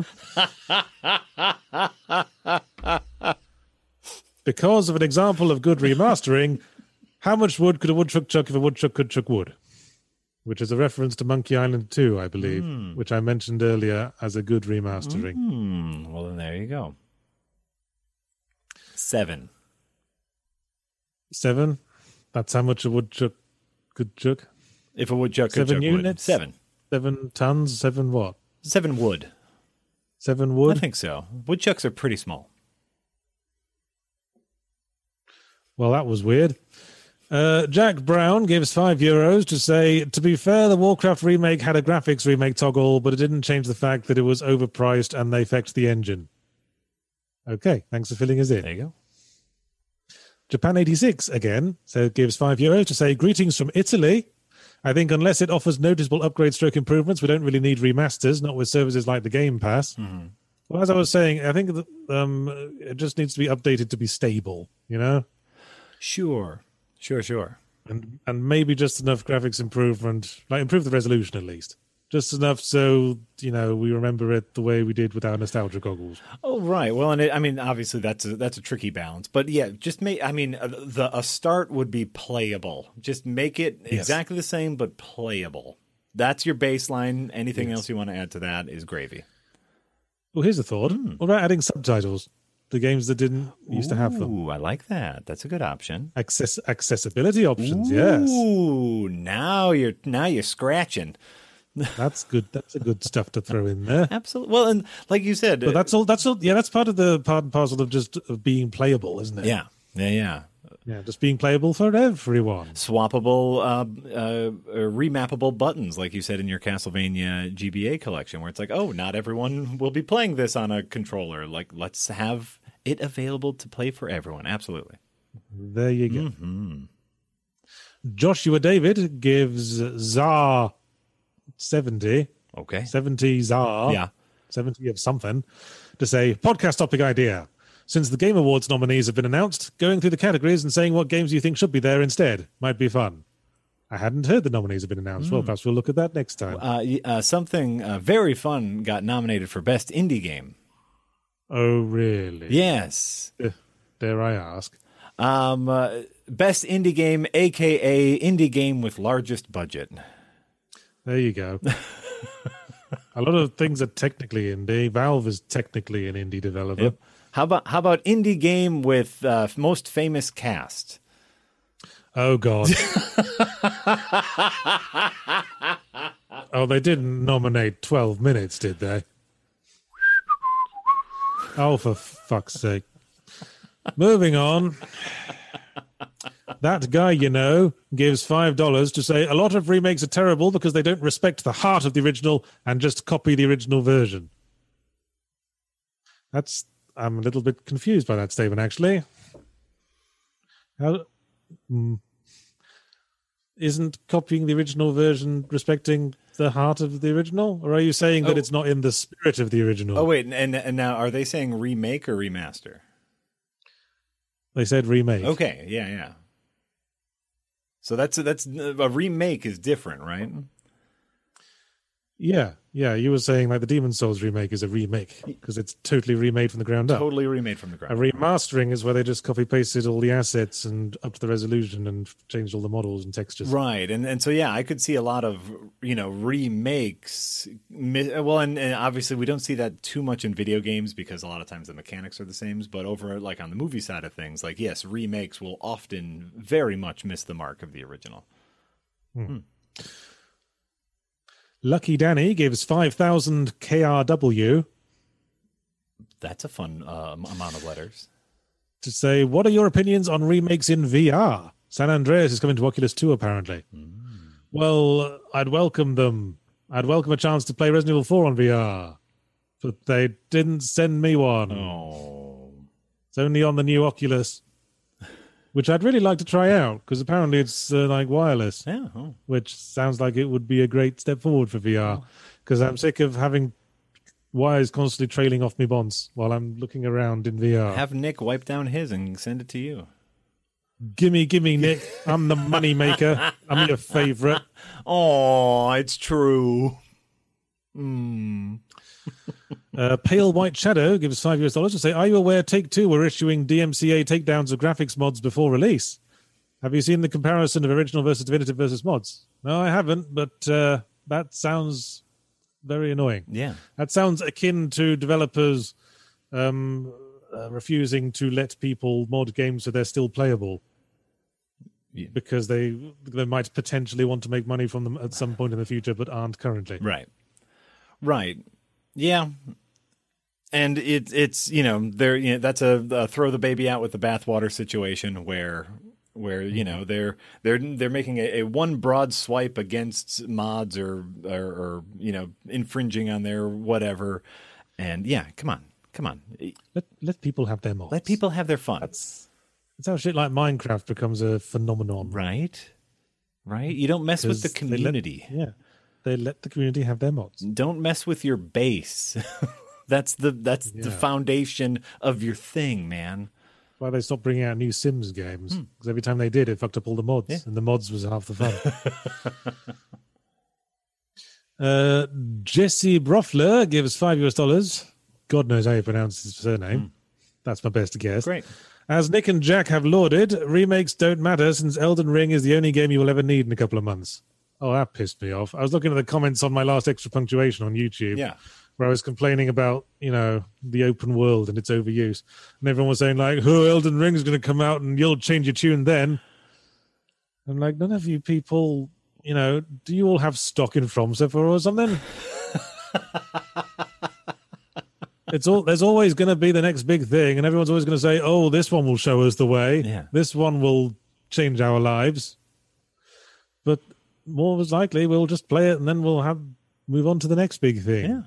on. Because of an example of good remastering, how much wood could a woodchuck chuck if a woodchuck could chuck wood? Which is a reference to Monkey Island two, I believe, mm. which I mentioned earlier as a good remastering. Mm. Well, then there you go. Seven. Seven? That's how much a woodchuck could chuck? If a woodchuck could chuck wood. Seven. Seven tons? Seven what? Seven wood. Seven wood? I think so. Woodchucks are pretty small. Well, that was weird. Uh, Jack Brown gives five euros to say, to be fair, the Warcraft remake had a graphics remake toggle, but it didn't change the fact that it was overpriced and they fecked the engine. Okay, thanks for filling us in. There you go. Japan eighty-six again, so gives five euros to say greetings from Italy. I think unless it offers noticeable upgrade stroke improvements, we don't really need remasters, not with services like the Game Pass. Mm-hmm. Well, as I was saying, I think that, um, it just needs to be updated to be stable, you know? Sure, sure, sure. And and maybe just enough graphics improvement, like improve the resolution at least. Just enough so, you know, we remember it the way we did with our nostalgia goggles. Oh, right. Well, and it, I mean, obviously that's a, that's a tricky balance. But yeah, just make, I mean, a, the, a start would be playable. Just make it yes. exactly the same, but playable. That's your baseline. Anything yes. else you want to add to that is gravy. Well, here's a thought. Mm. What about adding subtitles? The games that didn't used Ooh, to have them. Ooh, I like that. That's a good option. Access Accessibility options, Ooh, yes. Ooh, now you're now you're scratching. That's good. That's a good stuff to throw in there. Absolutely. Well, and like you said, but that's all. That's all. Yeah, that's part of the part and parcel of just of being playable, isn't it? Yeah. Yeah. Yeah. Yeah. Just being playable for everyone. Swappable, uh, uh, remappable buttons, like you said in your Castlevania G B A collection, where it's like, oh, not everyone will be playing this on a controller. Like, let's have it available to play for everyone. Absolutely. There you go. Mm-hmm. Joshua David gives Zar. seventy Okay. seventies are. Yeah. seventy of something to say podcast topic idea. Since the Game Awards nominees have been announced, going through the categories and saying what games you think should be there instead might be fun. I hadn't heard the nominees have been announced. Mm. Well, perhaps we'll look at that next time. Uh, uh, something uh, very fun got nominated for Best Indie Game. Oh, really? Yes. Uh, dare I ask? Um, uh, Best Indie Game, a k a. Indie Game with Largest Budget. There you go. A lot of things are technically indie. Valve is technically an indie developer. Yep. How about how about indie game with uh, most famous cast? Oh, God. Oh, they didn't nominate twelve Minutes, did they? Oh, for fuck's sake. Moving on. That guy, you know, gives five dollars to say a lot of remakes are terrible because they don't respect the heart of the original and just copy the original version. That's, I'm a little bit confused by that statement, actually. How, mm, isn't copying the original version respecting the heart of the original? Or are you saying that oh. it's not in the spirit of the original? Oh, wait. And, and now, are they saying remake or remaster? They said remake. Okay. Yeah, yeah. So that's a, that's a remake is different, right? Yeah, yeah. You were saying like the Demon's Souls remake is a remake because it's totally remade from the ground up. Totally remade from the ground up. A remastering is where they just copy pasted all the assets and upped the resolution and changed all the models and textures. Right, and and so yeah, I could see a lot of you know remakes. Well, and, and obviously we don't see that too much in video games because a lot of times the mechanics are the same. But over like on the movie side of things, like yes, remakes will often very much miss the mark of the original. Mm. Hmm. Lucky Danny gives five thousand K R W. That's a fun uh, amount of letters. To say, what are your opinions on remakes in V R? San Andreas is coming to Oculus two, apparently. Mm. Well, I'd welcome them. I'd welcome a chance to play Resident Evil four on V R. But they didn't send me one. Oh. It's only on the new Oculus, which I'd really like to try out because apparently it's uh, like wireless, yeah, oh. which sounds like it would be a great step forward for V R because oh. I'm sick of having wires constantly trailing off me bonds while I'm looking around in V R. Have Nick wipe down his and send it to you. Gimme, gimme, Nick. I'm the money maker. I'm your favorite. Oh, it's true. Mm. Uh, Pale White Shadow gives five U S dollars to say, are you aware Take-Two were issuing D M C A takedowns of graphics mods before release? Have you seen the comparison of original versus definitive versus mods? No, I haven't, but uh, that sounds very annoying. Yeah. That sounds akin to developers um, uh, refusing to let people mod games so they're still playable. Yeah. Because they they might potentially want to make money from them at some point in the future, but aren't currently. Right. Right. Yeah, and it, it's you know there you know, that's a, a throw the baby out with the bathwater situation where where you know they're they're they're making a, a one broad swipe against mods or, or or you know infringing on their whatever, and yeah, come on, come on, let let people have their mods, let people have their fun. That's that's how shit like Minecraft becomes a phenomenon, right? Right, you don't mess with the community, let, yeah. They let the community have their mods. Don't mess with your base. that's the that's yeah. the foundation of your thing, man. Why they stopped bringing out new Sims games? Because hmm. every time they did, it fucked up all the mods, yeah. and the mods was half the fun. uh, Jesse Broffler gives five U S dollars. God knows how you pronounce his surname. Hmm. That's my best guess. Great. As Nick and Jack have lauded, remakes don't matter since Elden Ring is the only game you will ever need in a couple of months. Oh, that pissed me off. I was looking at the comments on my last extra punctuation on YouTube, yeah. where I was complaining about, you know, the open world and its overuse. And everyone was saying, like, oh, Elden Ring is going to come out and you'll change your tune then. I'm like, none of you people, you know, do you all have stock in FromSoftware or something? It's all. There's always going to be the next big thing, and everyone's always going to say, oh, this one will show us the way. Yeah. This one will change our lives. But more than likely, we'll just play it and then we'll have move on to the next big thing. Yeah,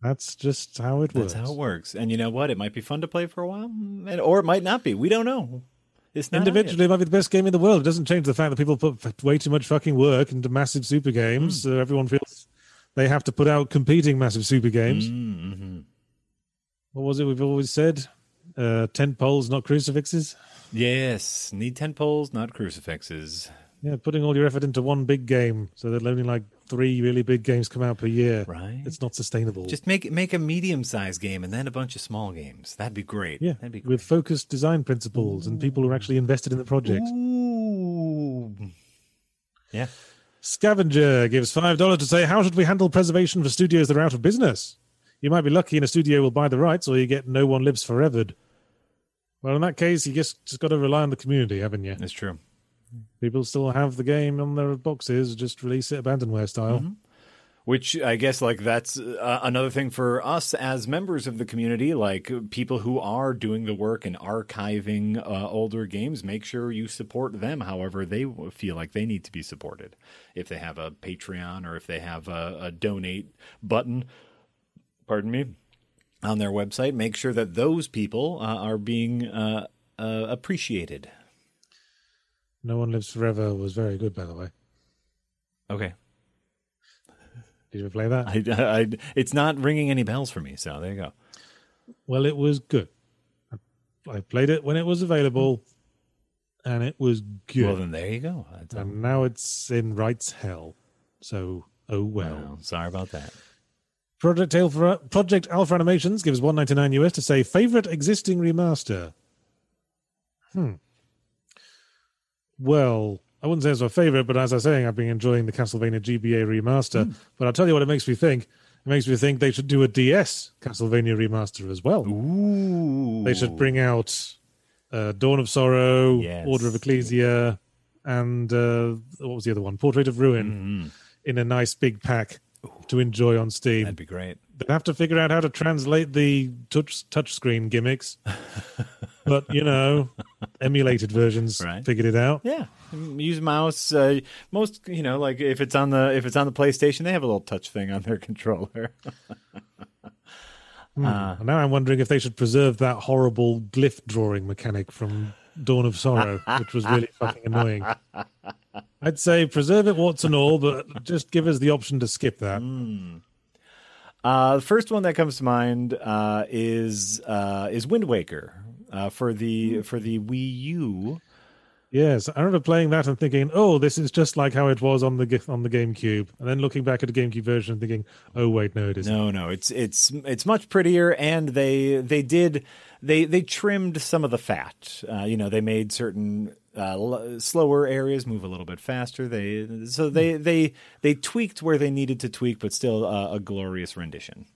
that's just how it works. That's how it works. And you know what? It might be fun to play for a while, or it might not be. We don't know. It's not individually, it might be the best game in the world. It doesn't change the fact that people put way too much fucking work into massive super games. Mm. So everyone feels they have to put out competing massive super games. Mm-hmm. What was it we've always said? Uh, tent poles, not crucifixes. Yes, need tent poles, not crucifixes. Yeah, putting all your effort into one big game so that only like three really big games come out per year. Right. It's not sustainable. Just make make a medium-sized game and then a bunch of small games. That'd be great. Yeah, That'd be great. With focused design principles Ooh. And people who are actually invested in the project. Ooh. Yeah. Scavenger gives five dollars to say, how should we handle preservation for studios that are out of business? You might be lucky and a studio will buy the rights or you get No One Lives Forevered. Well, in that case, you just, just got to rely on the community, haven't you? That's true. People still have the game on their boxes, just release it abandonware style. Mm-hmm. Which I guess like that's uh, another thing for us as members of the community, like people who are doing the work and archiving uh, older games, make sure you support them however they feel like they need to be supported. If they have a Patreon or if they have a, a donate button, pardon me, on their website, make sure that those people uh, are being uh, uh, appreciated. No One Lives Forever was very good, by the way. Okay. Did you ever play that? I, I, it's not ringing any bells for me, so there you go. Well, it was good. I played it when it was available, and it was good. Well, then there you go. And now it's in rights hell. So, oh well. well sorry about that. Project Alpha, Project Alpha Animations gives one ninety-nine U S to say favorite existing remaster. Hmm. Well, I wouldn't say it's my favorite, but as I was saying, I've been enjoying the Castlevania G B A remaster. Mm. But I'll tell you what it makes me think. It makes me think they should do a D S Castlevania remaster as well. Ooh. They should bring out uh, Dawn of Sorrow, yes. Order of Ecclesia, and uh, what was the other one? Portrait of Ruin mm-hmm. in a nice big pack Ooh. To enjoy on Steam. That'd be great. They'd have to figure out how to translate the touch touchscreen gimmicks. But, you know, emulated versions right. figured it out. Yeah. Use mouse. Uh, most, you know, like if it's on the if it's on the PlayStation, they have a little touch thing on their controller. hmm. uh, now I'm wondering if they should preserve that horrible glyph drawing mechanic from Dawn of Sorrow, which was really fucking annoying. I'd say preserve it warts and all, but just give us the option to skip that. Mm. Uh, the first one that comes to mind uh, is uh, is Wind Waker uh, for the for the Wii U. Yes, I remember playing that and thinking, "Oh, this is just like how it was on the on the GameCube." And then looking back at the GameCube version and thinking, "Oh, wait, no, it isn't." No, no, it's it's it's much prettier, and they they did they they trimmed some of the fat. Uh, you know, they made certain uh, l- slower areas move a little bit faster. They so they they they tweaked where they needed to tweak, but still uh, a glorious rendition.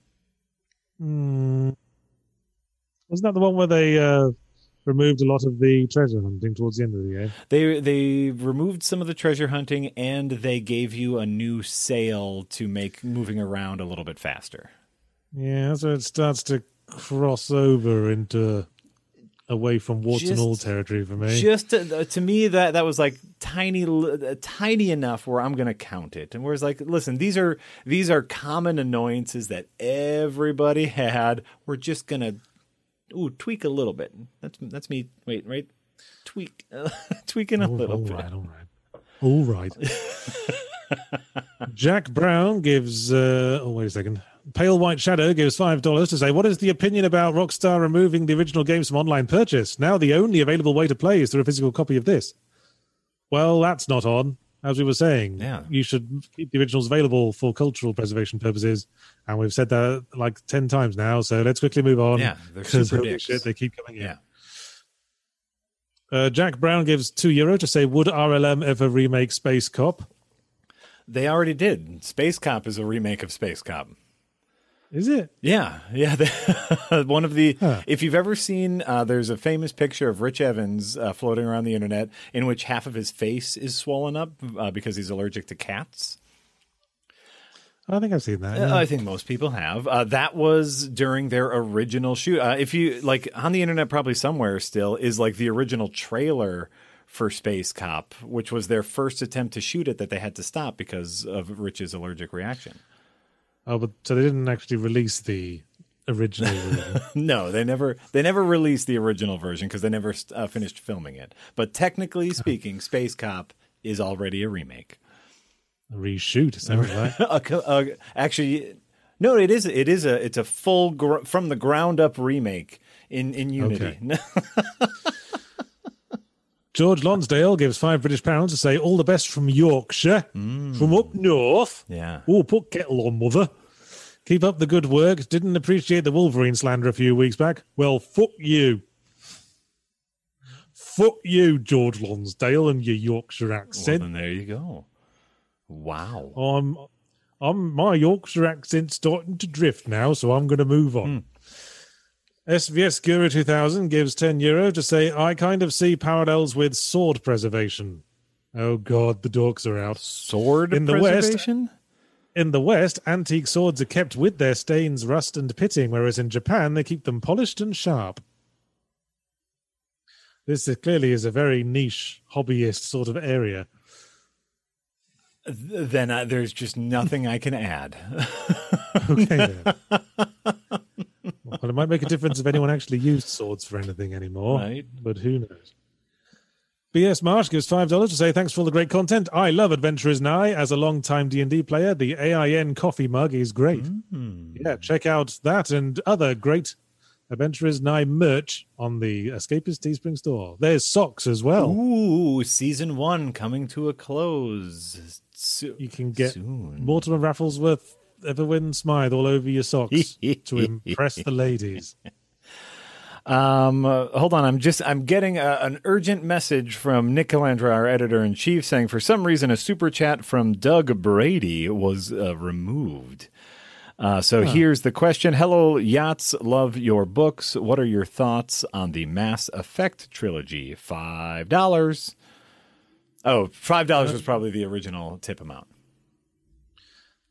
Mm. Wasn't that the one where they? Uh... Removed a lot of the treasure hunting towards the end of the game. They they removed some of the treasure hunting, and they gave you a new sail to make moving around a little bit faster. Yeah, so it starts to cross over into away from warts and all territory for me. Just to, to me, that that was like tiny, tiny enough where I'm going to count it. And whereas, like, listen, these are these are common annoyances that everybody had. We're just going to. Ooh, tweak a little bit. That's that's me. Wait, right? Tweak, uh, tweaking a all, little all bit. Right, all right, all right. Jack Brown gives. Uh, oh, wait a second. Pale White Shadow gives five dollars to say, "What is the opinion about Rockstar removing the original games from online purchase? Now the only available way to play is through a physical copy of this." Well, that's not on. As we were saying, yeah. You should keep the originals available for cultural preservation purposes. And we've said that like ten times now, so let's quickly move on. Yeah, they're super dicks. Shit, they keep coming in. Yeah. Uh, Jack Brown gives two euro to say, would R L M ever remake Space Cop? They already did. Space Cop is a remake of Space Cop. Is it? Yeah. Yeah. One of the, huh. If you've ever seen, uh, there's a famous picture of Rich Evans uh, floating around the internet in which half of his face is swollen up uh, because he's allergic to cats. I think I've seen that. Yeah. Uh, I think most people have. Uh, that was during their original shoot. Uh, if you like on the internet, probably somewhere still is like the original trailer for Space Cop, which was their first attempt to shoot it that they had to stop because of Rich's allergic reaction. Oh, but so they didn't actually release the original version. No, they never they never released the original version because they never uh, finished filming it. But technically speaking, Space Cop is already a remake. A reshoot, sounds like. uh, uh, actually, no, it is it is a it's a full gr- from the ground up remake in in Unity. Okay. George Lonsdale gives five British pounds to say, all the best from Yorkshire, mm. from up north. Yeah. Oh, put kettle on, mother. Keep up the good work. Didn't appreciate the Wolverine slander a few weeks back. Well, fuck you. Fuck you, George Lonsdale, and your Yorkshire accent. Well, then there you go. Wow. I'm, I'm, my Yorkshire accent's starting to drift now, so I'm going to move on. Mm. S V S Guru two thousand gives ten euro to say, I kind of see parallels with sword preservation. Oh, God, the dorks are out. Sword in the preservation? West, in the West, antique swords are kept with their stains, rust, and pitting, whereas in Japan, they keep them polished and sharp. This is, clearly is a very niche, hobbyist sort of area. Then I, there's just nothing I can add. Okay, then. Well, it might make a difference if anyone actually used swords for anything anymore, right. But who knows? B S Marsh gives five dollars to say, thanks for all the great content. I love Adventurers' Night. As a long-time D and D player, the A I N coffee mug is great. Mm. Yeah, check out that and other great Adventurers' Night merch on the Escapist Teespring store. There's socks as well. Ooh, Season one coming to a close. So- you can get soon. Mortimer Rafflesworth, Everwin Smythe all over your socks to impress the ladies. Um, uh, hold on, I'm just I'm getting a, an urgent message from Nick Calandra, our editor-in-chief, saying for some reason a super chat from Doug Brady was uh, removed. Uh, so huh. here's the question. Hello, Yachts, love your books. What are your thoughts on the Mass Effect trilogy? five dollars Oh, five dollars was probably the original tip amount.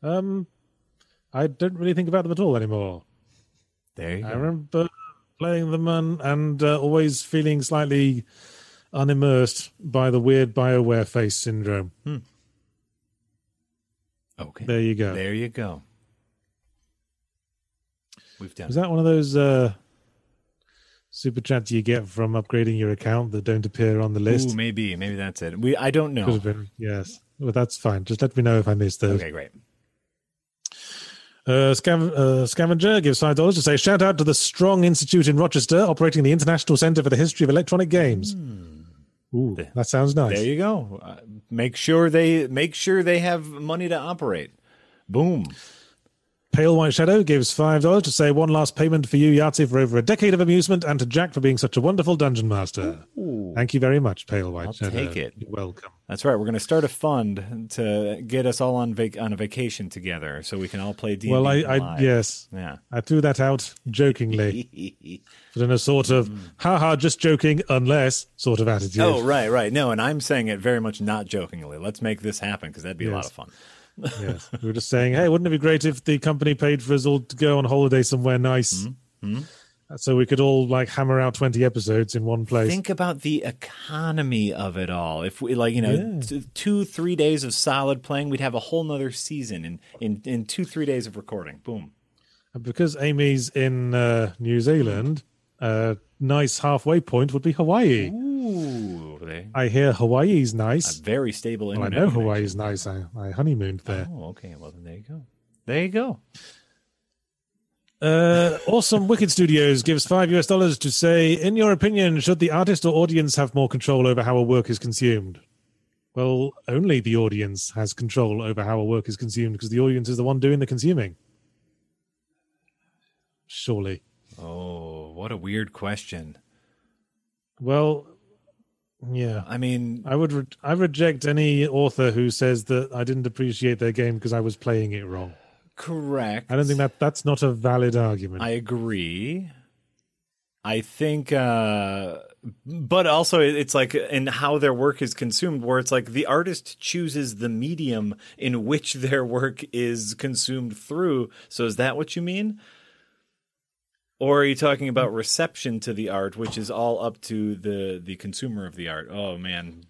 Um, I don't really think about them at all anymore. There you go. I remember playing them and, and uh, always feeling slightly unimmersed by the weird BioWare face syndrome. Hmm. Okay. There you go. There you go. We've done. Is that one of those uh, super chats you get from upgrading your account that don't appear on the list? Ooh, maybe. Maybe that's it. We I don't know. Could have been, yes. Well, that's fine. Just let me know if I missed those. Okay, great. Uh, Scav- uh, Scavenger gives five dollars to say, shout out to the Strong Institute in Rochester, operating the International Center for the History of Electronic Games. Mm. Ooh, that sounds nice. There you go. Uh, make sure they make sure they have money to operate. Boom. Pale White Shadow gives five dollars to say, one last payment for you, Yahtzee, for over a decade of amusement, and to Jack for being such a wonderful dungeon master. Ooh. Thank you very much, Pale White I'll Shadow. I'll take it. You're welcome. That's right. We're going to start a fund to get us all on vac- on a vacation together so we can all play D and D. Well, I, I yes. Yeah. I threw that out jokingly. But in a sort of, haha, just joking, unless sort of attitude. Oh, right, right. No, and I'm saying it very much not jokingly. Let's make this happen because that'd be yes. a lot of fun. Yes. We were just saying, hey, wouldn't it be great if the company paid for us all to go on holiday somewhere nice? Mm-hmm. So we could all like hammer out twenty episodes in one place. Think about the economy of it all. If we like, you know, yeah. t- two, three days of solid playing, we'd have a whole nother season in, in, in two, three days of recording. Boom. And because Amy's in uh, New Zealand, a uh, nice halfway point would be Hawaii. Ooh. They? I hear Hawaii's nice. A very stable internet well, I know connection. Hawaii's nice. I, I honeymooned there. Oh, okay. Well, then there you go. There you go. Uh, awesome Wicked Studios gives five U S dollars to say, in your opinion, should the artist or audience have more control over how a work is consumed? Well, only the audience has control over how a work is consumed because the audience is the one doing the consuming. Surely. Oh, what a weird question. Well, yeah. I mean, I would re- I reject any author who says that I didn't appreciate their game because I was playing it wrong. Correct. I don't think that that's not a valid argument. I agree. I think, uh, but also it's like in how their work is consumed, where it's like the artist chooses the medium in which their work is consumed through. So is that what you mean? Or are you talking about reception to the art, which is all up to the, the consumer of the art? Oh, man.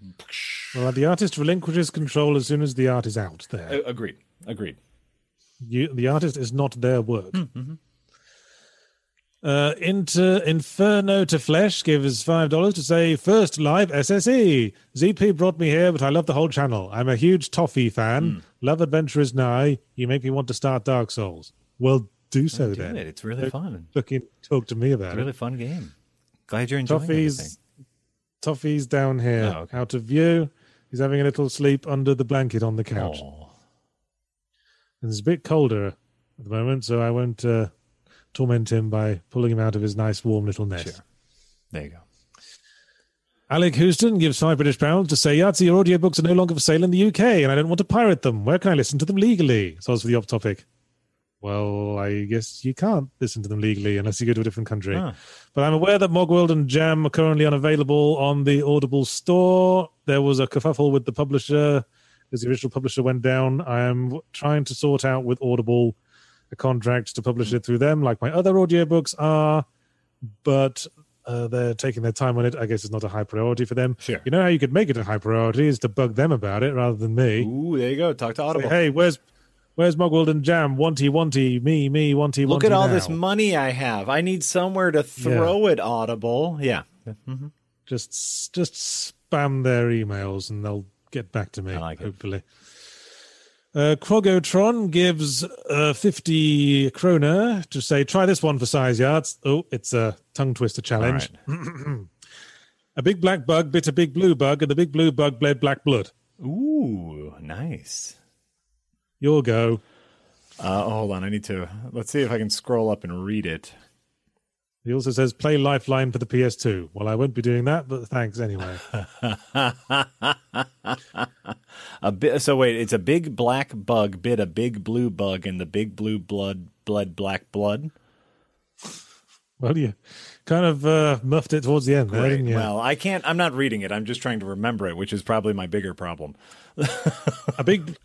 Well, the artist relinquishes control as soon as the art is out there. Uh, agreed. Agreed. You, the artist is not their work. Mm-hmm. Uh, into Inferno to Flesh gives five dollars to say, first live S S E. Z P brought me here, but I love the whole channel. I'm a huge Toffee fan. Mm. Love Adventurers Nigh. You make me want to start Dark Souls. Well, do so do then. It. It's really They're fun. Looking, talk to me about it. It's a really it. fun game. Glad you're enjoying Toffee's, it. Toffee's down here, oh, okay. out of view. He's having a little sleep under the blanket on the couch. Aww. And it's a bit colder at the moment, so I won't uh, torment him by pulling him out of his nice, warm little nest. Sure. There you go. Alec Houston gives five British pounds to say, Yahtzee, your audiobooks are no longer for sale in the U K, and I don't want to pirate them. Where can I listen to them legally? So I was for the op topic. Well, I guess you can't listen to them legally unless you go to a different country. Huh. But I'm aware that Mogworld and Jam are currently unavailable on the Audible store. There was a kerfuffle with the publisher. As the original publisher went down, I am trying to sort out with Audible a contract to publish it through them, like my other audiobooks are, but uh, they're taking their time on it. I guess it's not a high priority for them. Sure. You know how you could make it a high priority is to bug them about it rather than me. Ooh, there you go. Talk to Audible. Say, hey, where's where's Mogworld and Jam? Wanty, wanty, me, me, wanty, wanty. Look at all now. This money I have. I need somewhere to throw yeah. it, Audible. Yeah. Mm-hmm. Just, just. spam their emails and they'll get back to me, like hopefully. Uh, Krogotron gives uh, fifty kroner to say, try this one for size yards. Oh, it's a tongue twister challenge. Right. A big black bug bit a big blue bug, and the big blue bug bled black blood. Ooh, nice. You'll go. Uh, hold on, I need to... Let's see if I can scroll up and read it. He also says, play Lifeline for the P S two. Well, I won't be doing that, but thanks anyway. a bi- so wait, it's a big black bug bit a big blue bug, and the big blue blood bled black blood? Well, you kind of uh, muffed it towards the end there, didn't you? Well, I can't... I'm not reading it. I'm just trying to remember it, which is probably my bigger problem. a big...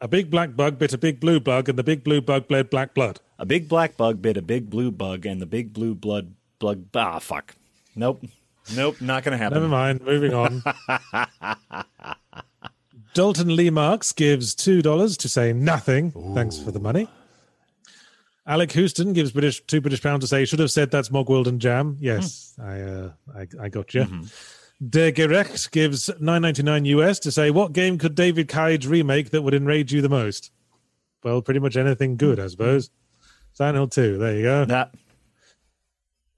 A big black bug bit a big blue bug, and the big blue bug bled black blood. A big black bug bit a big blue bug, and the big blue blood blood. Ah, fuck. Nope. Nope, not going to happen. Never mind. Moving on. Dalton Lee Marks gives two dollars to say nothing. Ooh. Thanks for the money. Alec Houston gives British two British pounds to say, should have said that's Mogwild and Jam. Yes, hmm. I, uh, I I got you. Mm-hmm. De Gerecht gives nine ninety-nine U S to say, what game could David Cage remake that would enrage you the most? Well, pretty much anything good, I suppose. Silent Hill two, there you go. Nah.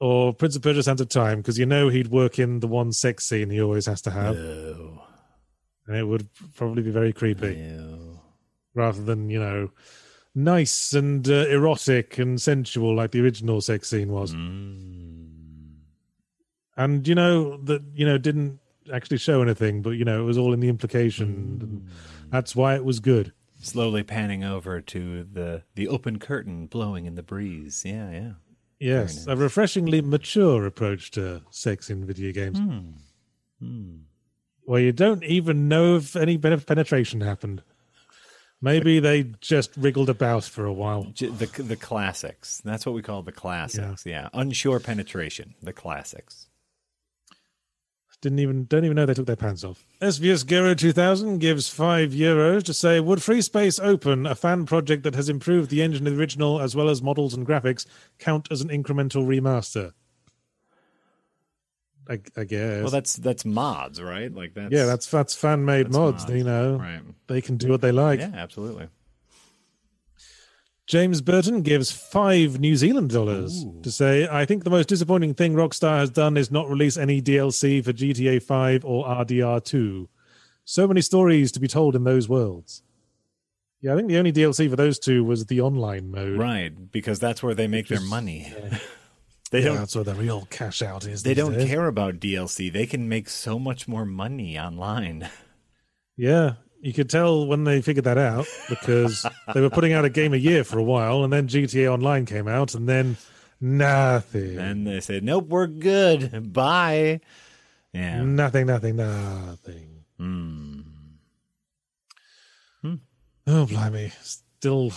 Or Prince of Persia Sands of Time, because you know he'd work in the one sex scene he always has to have. No. And it would probably be very creepy. No. Rather than, you know, nice and uh, erotic and sensual like the original sex scene was. Mm. And, you know, that, you know, didn't actually show anything, but, you know, it was all in the implication. Mm. That's why it was good. Slowly panning over to the, the open curtain blowing in the breeze. Yeah, yeah. Yes, nice. A refreshingly mature approach to sex in video games. Mm. Mm. Well, you don't even know if any bit of penetration happened. Maybe they just wriggled about for a while. The, the classics. That's what we call the classics. Yeah, yeah. Unsure penetration. The classics. Didn't even don't even know they took their pants off. S V S Gero two thousand gives five euros to say, would Free Space Open, a fan project that has improved the engine of the original as well as models and graphics, count as an incremental remaster? I, I guess. Well, that's that's mods, right? Like that's yeah, that's that's fan made mods. mods. You know, right. They can do what they like. Yeah, absolutely. James Burton gives five New Zealand dollars Ooh. to say, I think the most disappointing thing Rockstar has done is not release any D L C for G T A five or R D R two. So many stories to be told in those worlds. Yeah, I think the only D L C for those two was the online mode. Right, because that's where they make Which their is, money. Yeah. They yeah, don't, that's where the real cash out is. They don't days. care about D L C. They can make so much more money online. Yeah. You could tell when they figured that out, because they were putting out a game a year for a while, and then G T A Online came out, and then nothing. Then they said, nope, we're good. Bye. Yeah. Nothing, nothing, nothing. Mm. Hmm. Oh, blimey. Still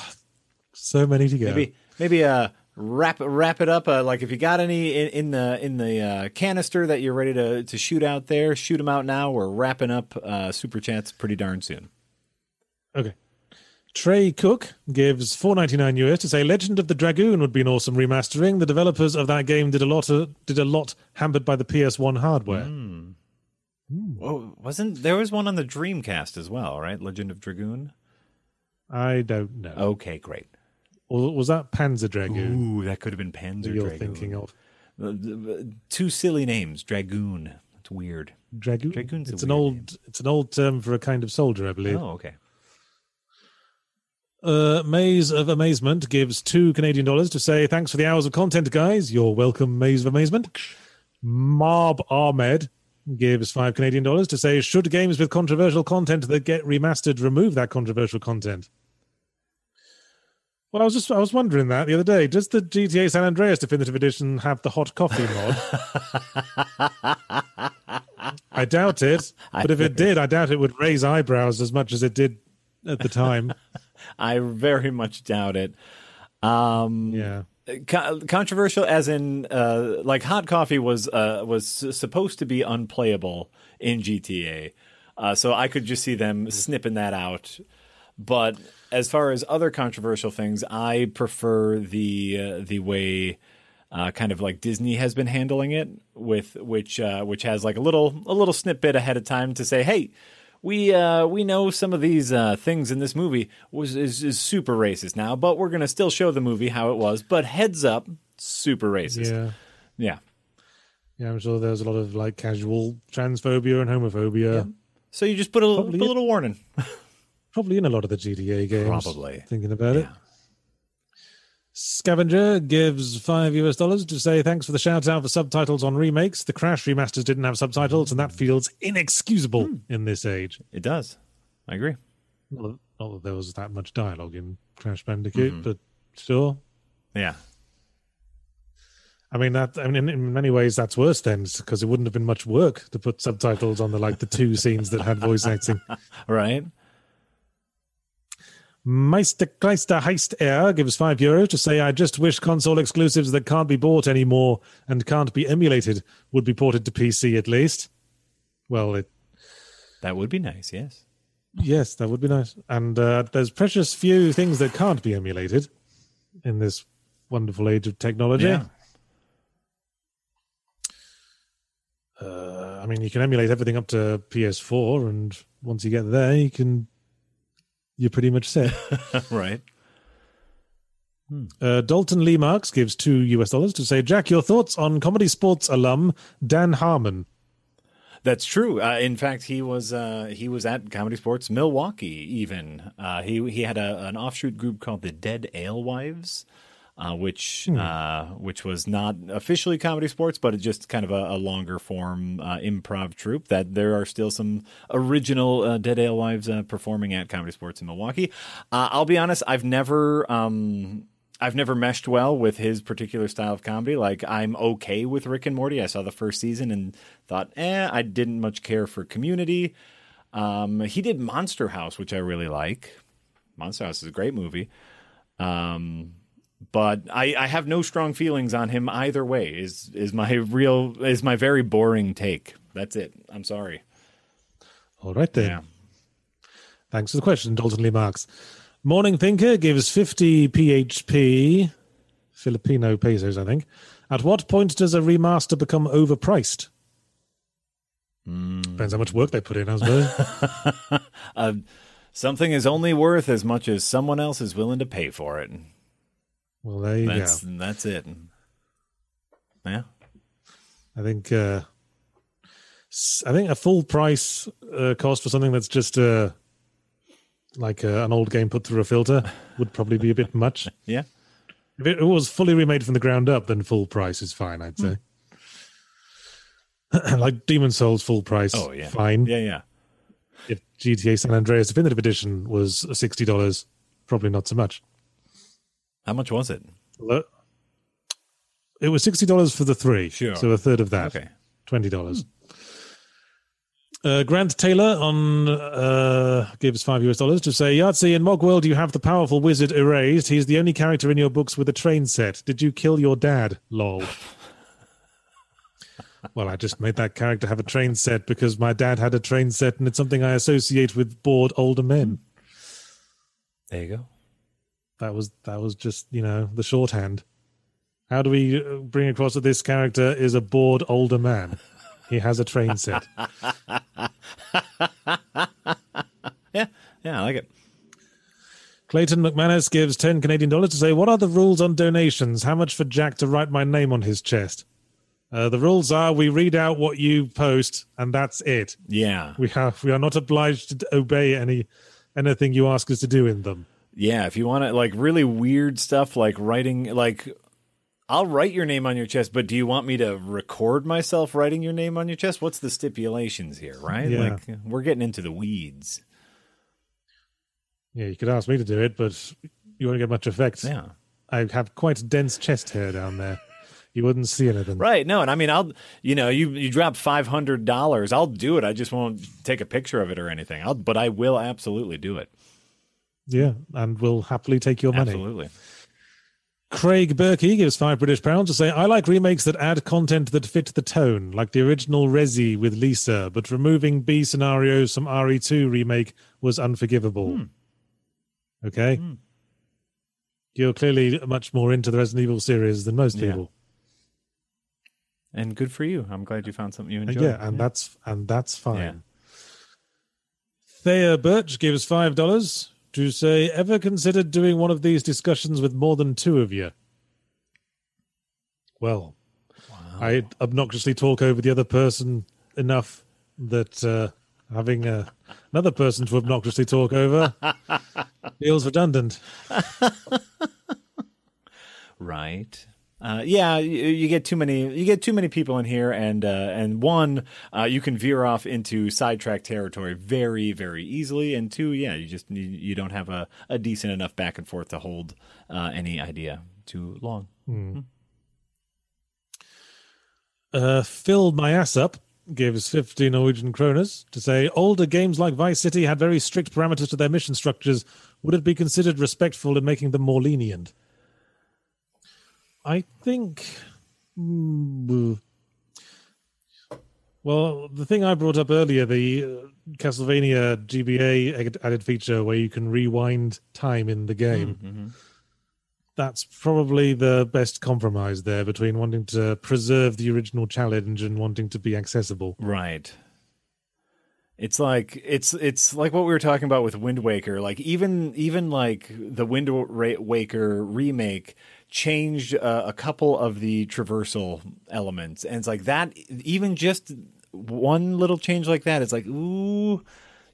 so many to go. Maybe, maybe uh, wrap, wrap it up. Uh, like, if you got any in, in the in the uh, canister that you're ready to, to shoot out there, shoot them out now. We're wrapping up uh, Super Chats pretty darn soon. Okay. Trey Cook gives four ninety-nine U S to say Legend of the Dragoon would be an awesome remastering. The developers of that game did a lot, uh, did a lot hampered by the P S one hardware. Mm. Whoa, wasn't there was one on the Dreamcast as well, right? Legend of Dragoon? I don't know. Okay, great. Or was that Panzer Dragoon? Ooh, that could have been Panzer Dragoon. You're thinking of two silly names, Dragoon. It's weird. Dragoon. Dragoon's it's a weird an old. Name. It's an old term for a kind of soldier, I believe. Oh, okay. Uh, Maze of Amazement gives two Canadian dollars to say thanks for the hours of content, guys. You're welcome, Maze of Amazement. Marb Ahmed gives five Canadian dollars to say should games with controversial content that get remastered remove that controversial content? Well, I was just I was wondering that the other day. Does the G T A San Andreas Definitive Edition have the hot coffee mod? I doubt it. But if it did, I doubt it would raise eyebrows as much as it did at the time. I very much doubt it. Um, yeah. Co- controversial as in uh, like hot coffee was uh, was supposed to be unplayable in G T A. Uh, so I could just see them snipping that out. But as far as other controversial things, I prefer the uh, the way uh, kind of like Disney has been handling it with, which uh, which has like a little a little snippet ahead of time to say, hey, we uh, we know some of these uh, things in this movie was is, is super racist now, but we're gonna still show the movie how it was. But heads up, super racist. Yeah. Yeah. Yeah, I'm sure there's a lot of like casual transphobia and homophobia. Yeah. So you just put a, l- put a little warning. Probably in a lot of the G T A games. Probably. Thinking about yeah. it. Scavenger gives five U S dollars to say thanks for the shout out for subtitles on remakes. The Crash remasters didn't have subtitles, and that feels inexcusable mm. in this age. It does. I agree. Not that there was that much dialogue in Crash Bandicoot, mm-hmm. but sure. Yeah. I mean that. I mean, in many ways, that's worse then, because it wouldn't have been much work to put subtitles on the like the two scenes that had voice acting, right? Meister Kleister Heist Air gives five euros to say, "I just wish console exclusives that can't be bought anymore and can't be emulated would be ported to P C at least." Well, it that would be nice. Yes, yes, that would be nice. And uh, there's precious few things that can't be emulated in this wonderful age of technology. Yeah. Uh, I mean, you can emulate everything up to P S four, and once you get there, you can you're pretty much set, right? Hmm. Uh, Dalton Lee Marks gives two U S dollars to say, "Jack, your thoughts on comedy sports alum Dan Harmon?" That's true. Uh, in fact, he was uh, he was at Comedy Sports Milwaukee. Even uh, he he had a, an offshoot group called the Dead Alewives. Uh, which hmm. uh, which was not officially Comedy Sports, but it's just kind of a, a longer form uh, improv troupe that there are still some original uh, Dead Alewives uh, performing at Comedy Sports in Milwaukee. Uh, I'll be honest, I've never um, I've never meshed well with his particular style of comedy. Like, I'm okay with Rick and Morty. I saw the first season and thought, eh, I didn't much care for Community. Um, he did Monster House, which I really like. Monster House is a great movie. Um But I, I have no strong feelings on him either way. Is is my real is my very boring take. That's it. I'm sorry. All right then. Yeah. Thanks for the question, Dalton Lee Marks. Morning Thinker gives fifty P H P, Filipino pesos, I think. At what point does a remaster become overpriced? Mm. Depends how much work they put in, I suppose. uh, something is only worth as much as someone else is willing to pay for it. Well, there you that's, go. That's it. Yeah, I think uh, I think a full price uh, cost for something that's just uh, like uh, an old game put through a filter would probably be a bit much. Yeah, if it was fully remade from the ground up, then full price is fine. I'd say, mm. like Demon's Souls, full price. Oh yeah, fine. Yeah, yeah. If G T A San Andreas Definitive Edition was sixty dollars, probably not so much. How much was it? It was sixty dollars for the three. Sure. So a third of that. Okay. twenty dollars. Hmm. Uh, Grant Taylor on uh, gives five U S dollars to say, Yahtzee, in Mogworld you have the powerful wizard erased. He's the only character in your books with a train set. Did you kill your dad? Lol. Well, I just made that character have a train set because my dad had a train set, and it's something I associate with bored older men. There you go. That was that was just, you know, the shorthand. How do we bring across that this character is a bored older man? He has a train set. yeah, yeah, I like it. Clayton McManus gives ten Canadian dollars to say, what are the rules on donations? How much for Jack to write my name on his chest? Uh, the rules are we read out what you post, and that's it. Yeah. We have we are not obliged to obey any anything you ask us to do in them. Yeah, if you want to, like, really weird stuff, like writing, like, I'll write your name on your chest, but do you want me to record myself writing your name on your chest? What's the stipulations here, right? Yeah. Like, we're getting into the weeds. Yeah, you could ask me to do it, but you won't get much effect. Yeah. I have quite dense chest hair down there. You wouldn't see anything. Right, no, and I mean, I'll, you know, you, you drop five hundred dollars, I'll do it. I just won't take a picture of it or anything, I'll, but I will absolutely do it. Yeah, and we'll happily take your money. Absolutely. Craig Berkey gives five British pounds to say, I like remakes that add content that fit the tone, like the original Resi with Lisa, but removing B scenarios from R E two remake was unforgivable. Hmm. Okay? Hmm. You're clearly much more into the Resident Evil series than most yeah. people. And good for you. I'm glad you found something you enjoyed. Yeah, and yeah. that's and that's fine. Yeah. Thea Birch gave us five dollars to say, ever considered doing one of these discussions with more than two of you? Well, wow. I obnoxiously talk over the other person enough that uh, having a, another person to obnoxiously talk over feels redundant. Right. Uh, yeah, you, you get too many. You get too many people in here, and uh, and one, uh, you can veer off into sidetrack territory very, very easily. And two, yeah, you just you, you don't have a, a decent enough back and forth to hold uh, any idea too long. Mm. Hmm. Uh, Phil my ass up gave us fifty Norwegian kroners to say older games like Vice City had very strict parameters to their mission structures. Would it be considered respectful in making them more lenient? I think, well, the thing I brought up earlier, the Castlevania G B A added feature where you can rewind time in the game, mm-hmm. that's probably the best compromise there between wanting to preserve the original challenge and wanting to be accessible. Right. It's like it's it's like what we were talking about with Wind Waker. Like even even like the Wind Waker remake changed uh, a couple of the traversal elements, and it's like that. Even just one little change like that, it's like ooh,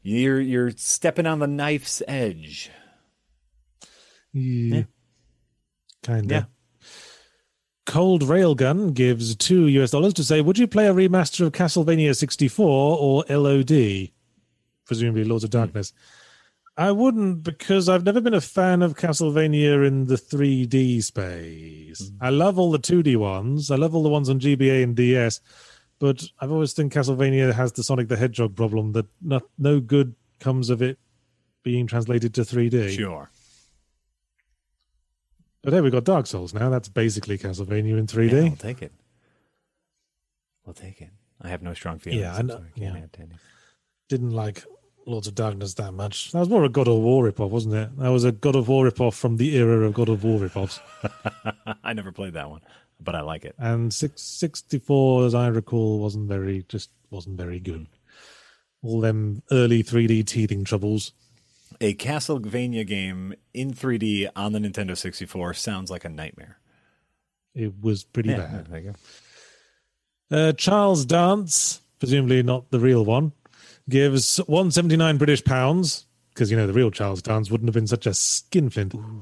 you're you're stepping on the knife's edge. Yeah, yeah. Kinda. Yeah. Cold Railgun gives two U S dollars to say, would you play a remaster of Castlevania sixty-four or L O D? Presumably Lords of Darkness. Mm. I wouldn't, because I've never been a fan of Castlevania in the three D space. Mm. I love all the two D ones. I love all the ones on G B A and D S, but I've always think Castlevania has the Sonic the Hedgehog problem that not, no good comes of it being translated to three D. Sure. But hey, we've got Dark Souls now. That's basically Castlevania in three D. Yeah, we'll take it. We'll take it. I have no strong feelings. Yeah, I know. Yeah. Didn't like Lords of Darkness that much. That was more a God of War ripoff, wasn't it? That was a God of War ripoff from the era of God of War ripoffs. I never played that one, but I like it. And six sixty-four, as I recall, wasn't very just wasn't very good. Mm. All them early three D teething troubles. A Castlevania game in three D on the Nintendo sixty-four sounds like a nightmare. It was pretty yeah, bad. There you go. Uh, Charles Dance, presumably not the real one, gives one hundred seventy-nine British pounds, because, you know, the real Charles Dance wouldn't have been such a skinflint, Ooh.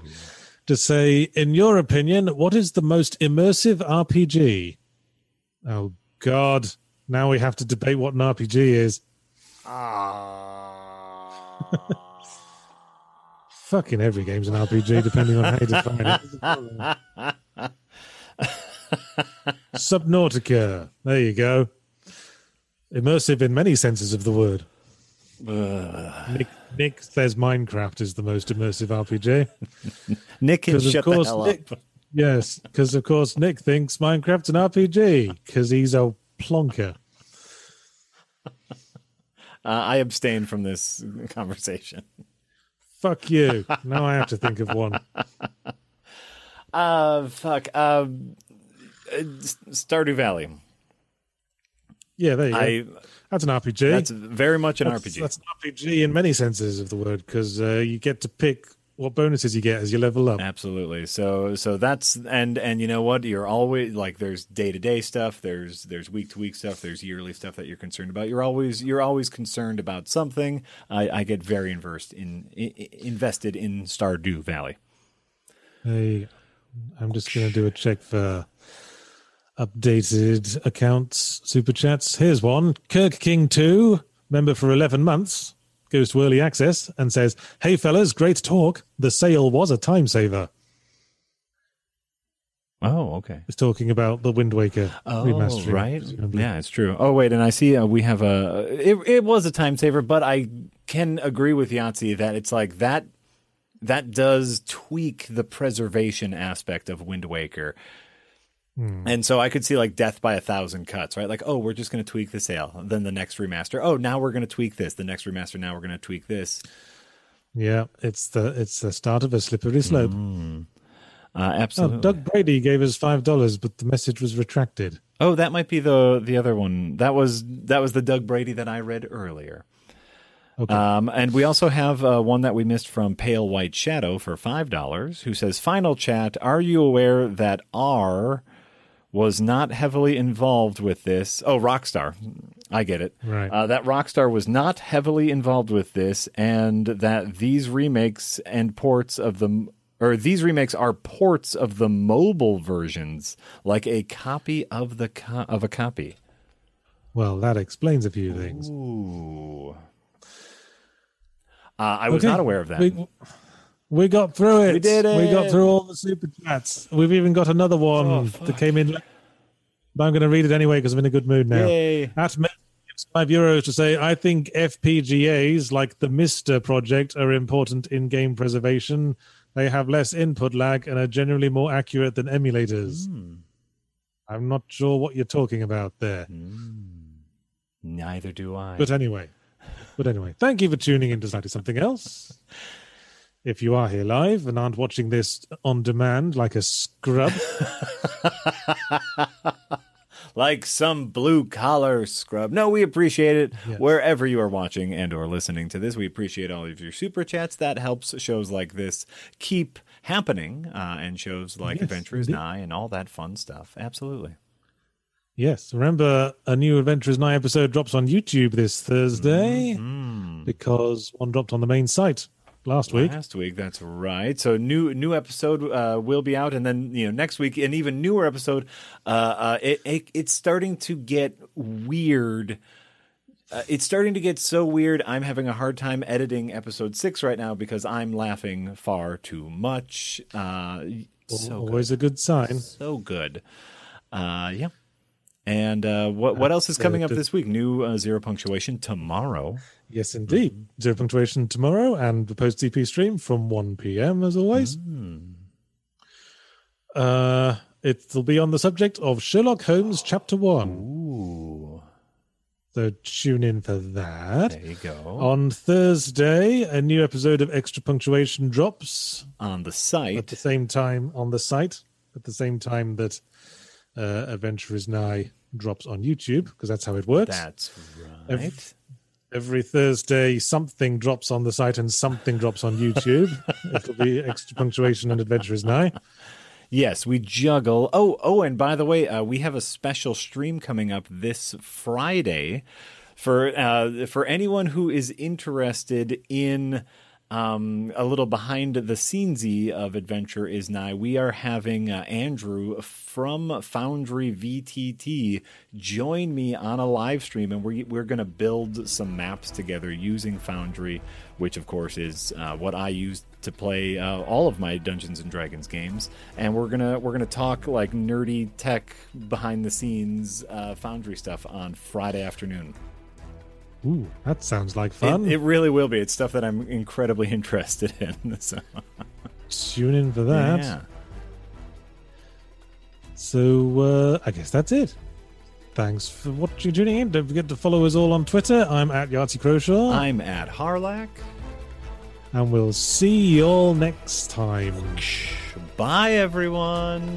to say, in your opinion, what is the most immersive R P G? Oh, God. Now we have to debate what an R P G is. Ah. Uh... Fucking every game's an R P G, depending on how you define it. Subnautica. There you go. Immersive in many senses of the word. Uh, Nick, Nick says Minecraft is the most immersive R P G. Nick can shut the hell Nick, up. Yes, because of course Nick thinks Minecraft's an R P G, because he's a plonker. Uh, I abstain from this conversation. Fuck you. Now I have to think of one. Uh, fuck. Uh, Stardew Valley. Yeah, there you I, go. That's an R P G. That's very much an that's, R P G. That's an R P G in many senses of the word, because uh, you get to pick what bonuses you get as you level up. Absolutely. So so that's, and and you know what? You're always, like, there's day-to-day stuff, there's there's week-to-week stuff, there's yearly stuff that you're concerned about. You're always you're always concerned about something. I, I get very inversed in, in invested in Stardew Valley. Hey, I'm just going to do a check for updated accounts, super chats. Here's one. Kirk King two, member for eleven months. Goes to early access and says, hey fellas, great talk. The sale was a time saver. Oh, okay. It's talking about the Wind Waker oh, remastering. Right? Presumably. Yeah, it's true. Oh, wait, and I see uh, we have a... It, it was a time saver, but I can agree with Yahtzee that it's like that that does tweak the preservation aspect of Wind Waker. And so I could see like death by a thousand cuts, right? Like, oh, we're just going to tweak the sale. Then the next remaster. Oh, now we're going to tweak this. The next remaster. Now we're going to tweak this. Yeah, it's the it's the start of a slippery slope. Mm. Uh, absolutely. Oh, Doug Brady gave us five dollars, but the message was retracted. Oh, that might be the the other one. That was that was the Doug Brady that I read earlier. Okay. Um, and we also have uh, one that we missed from Pale White Shadow for five dollars, who says, "Final chat, are you aware that R was not heavily involved with this?" Oh, Rockstar. I get it. Right. Uh, that Rockstar was not heavily involved with this, and that these remakes and ports of the... or these remakes are ports of the mobile versions, like a copy of the co- of a copy. Well, that explains a few things. Ooh. Uh, I okay. was not aware of that. We, we got through it. We did it. We got through all the super chats. We've even got another one oh, that came in late. But I'm going to read it anyway because I'm in a good mood now. Yay. At me gives five euros to say, "I think F P G As like the Mister Project are important in game preservation. They have less input lag and are generally more accurate than emulators." Mm. I'm not sure what you're talking about there. Mm. Neither do I. But anyway, but anyway, thank you for tuning in to Slightly Something Else. If you are here live and aren't watching this on demand like a scrub. Like some blue-collar scrub. No, we appreciate it. Yes. Wherever you are watching and or listening to this, we appreciate all of your super chats. That helps shows like this keep happening, uh, and shows like yes, Adventurers' Night and all that fun stuff. Absolutely. Yes. Remember, a new Adventurers' Night episode drops on YouTube this Thursday, mm-hmm. because one dropped on the main site last week. Last week, that's right. So new new episode uh, will be out, and then you know next week an even newer episode. Uh, uh, it, it it's starting to get weird. Uh, it's starting to get so weird. I'm having a hard time editing episode six right now because I'm laughing far too much. Uh, so always good. A good sign. So good. Uh, yeah. And uh, what what else is coming up this week? New uh, Zero Punctuation tomorrow. Yes, indeed. Mm-hmm. Zero Punctuation tomorrow and the post-D P stream from one p.m. as always. Mm. Uh, it'll be on the subject of Sherlock Holmes Chapter one. Ooh. So tune in for that. There you go. On Thursday, a new episode of Extra Punctuation drops. On the site. At the same time on the site. At the same time that uh, Adventurers' Night drops on YouTube, because that's how it works. That's right. Every- Every Thursday, something drops on the site and something drops on YouTube. It'll be Extra Punctuation and Adventurers' Night. Yes, we juggle. Oh, oh, and by the way, uh, we have a special stream coming up this Friday for uh, for anyone who is interested in um, a little behind the scenesy of Adventure Is Nigh. We are having uh, Andrew from Foundry V T T join me on a live stream, and we're, we're going to build some maps together using Foundry, which of course is uh, what I use to play uh, all of my Dungeons and Dragons games. And we're gonna we're gonna talk like nerdy tech behind the scenes uh, Foundry stuff on Friday afternoon. Ooh, that sounds like fun. It, it really will be. It's stuff that I'm incredibly interested in. So. Tune in for that. Yeah. So uh, I guess that's it. Thanks for watching, tuning in. Don't forget to follow us all on Twitter. I'm at Yahtzee Croshaw. I'm at Harlack. And we'll see you all next time. Bye, everyone.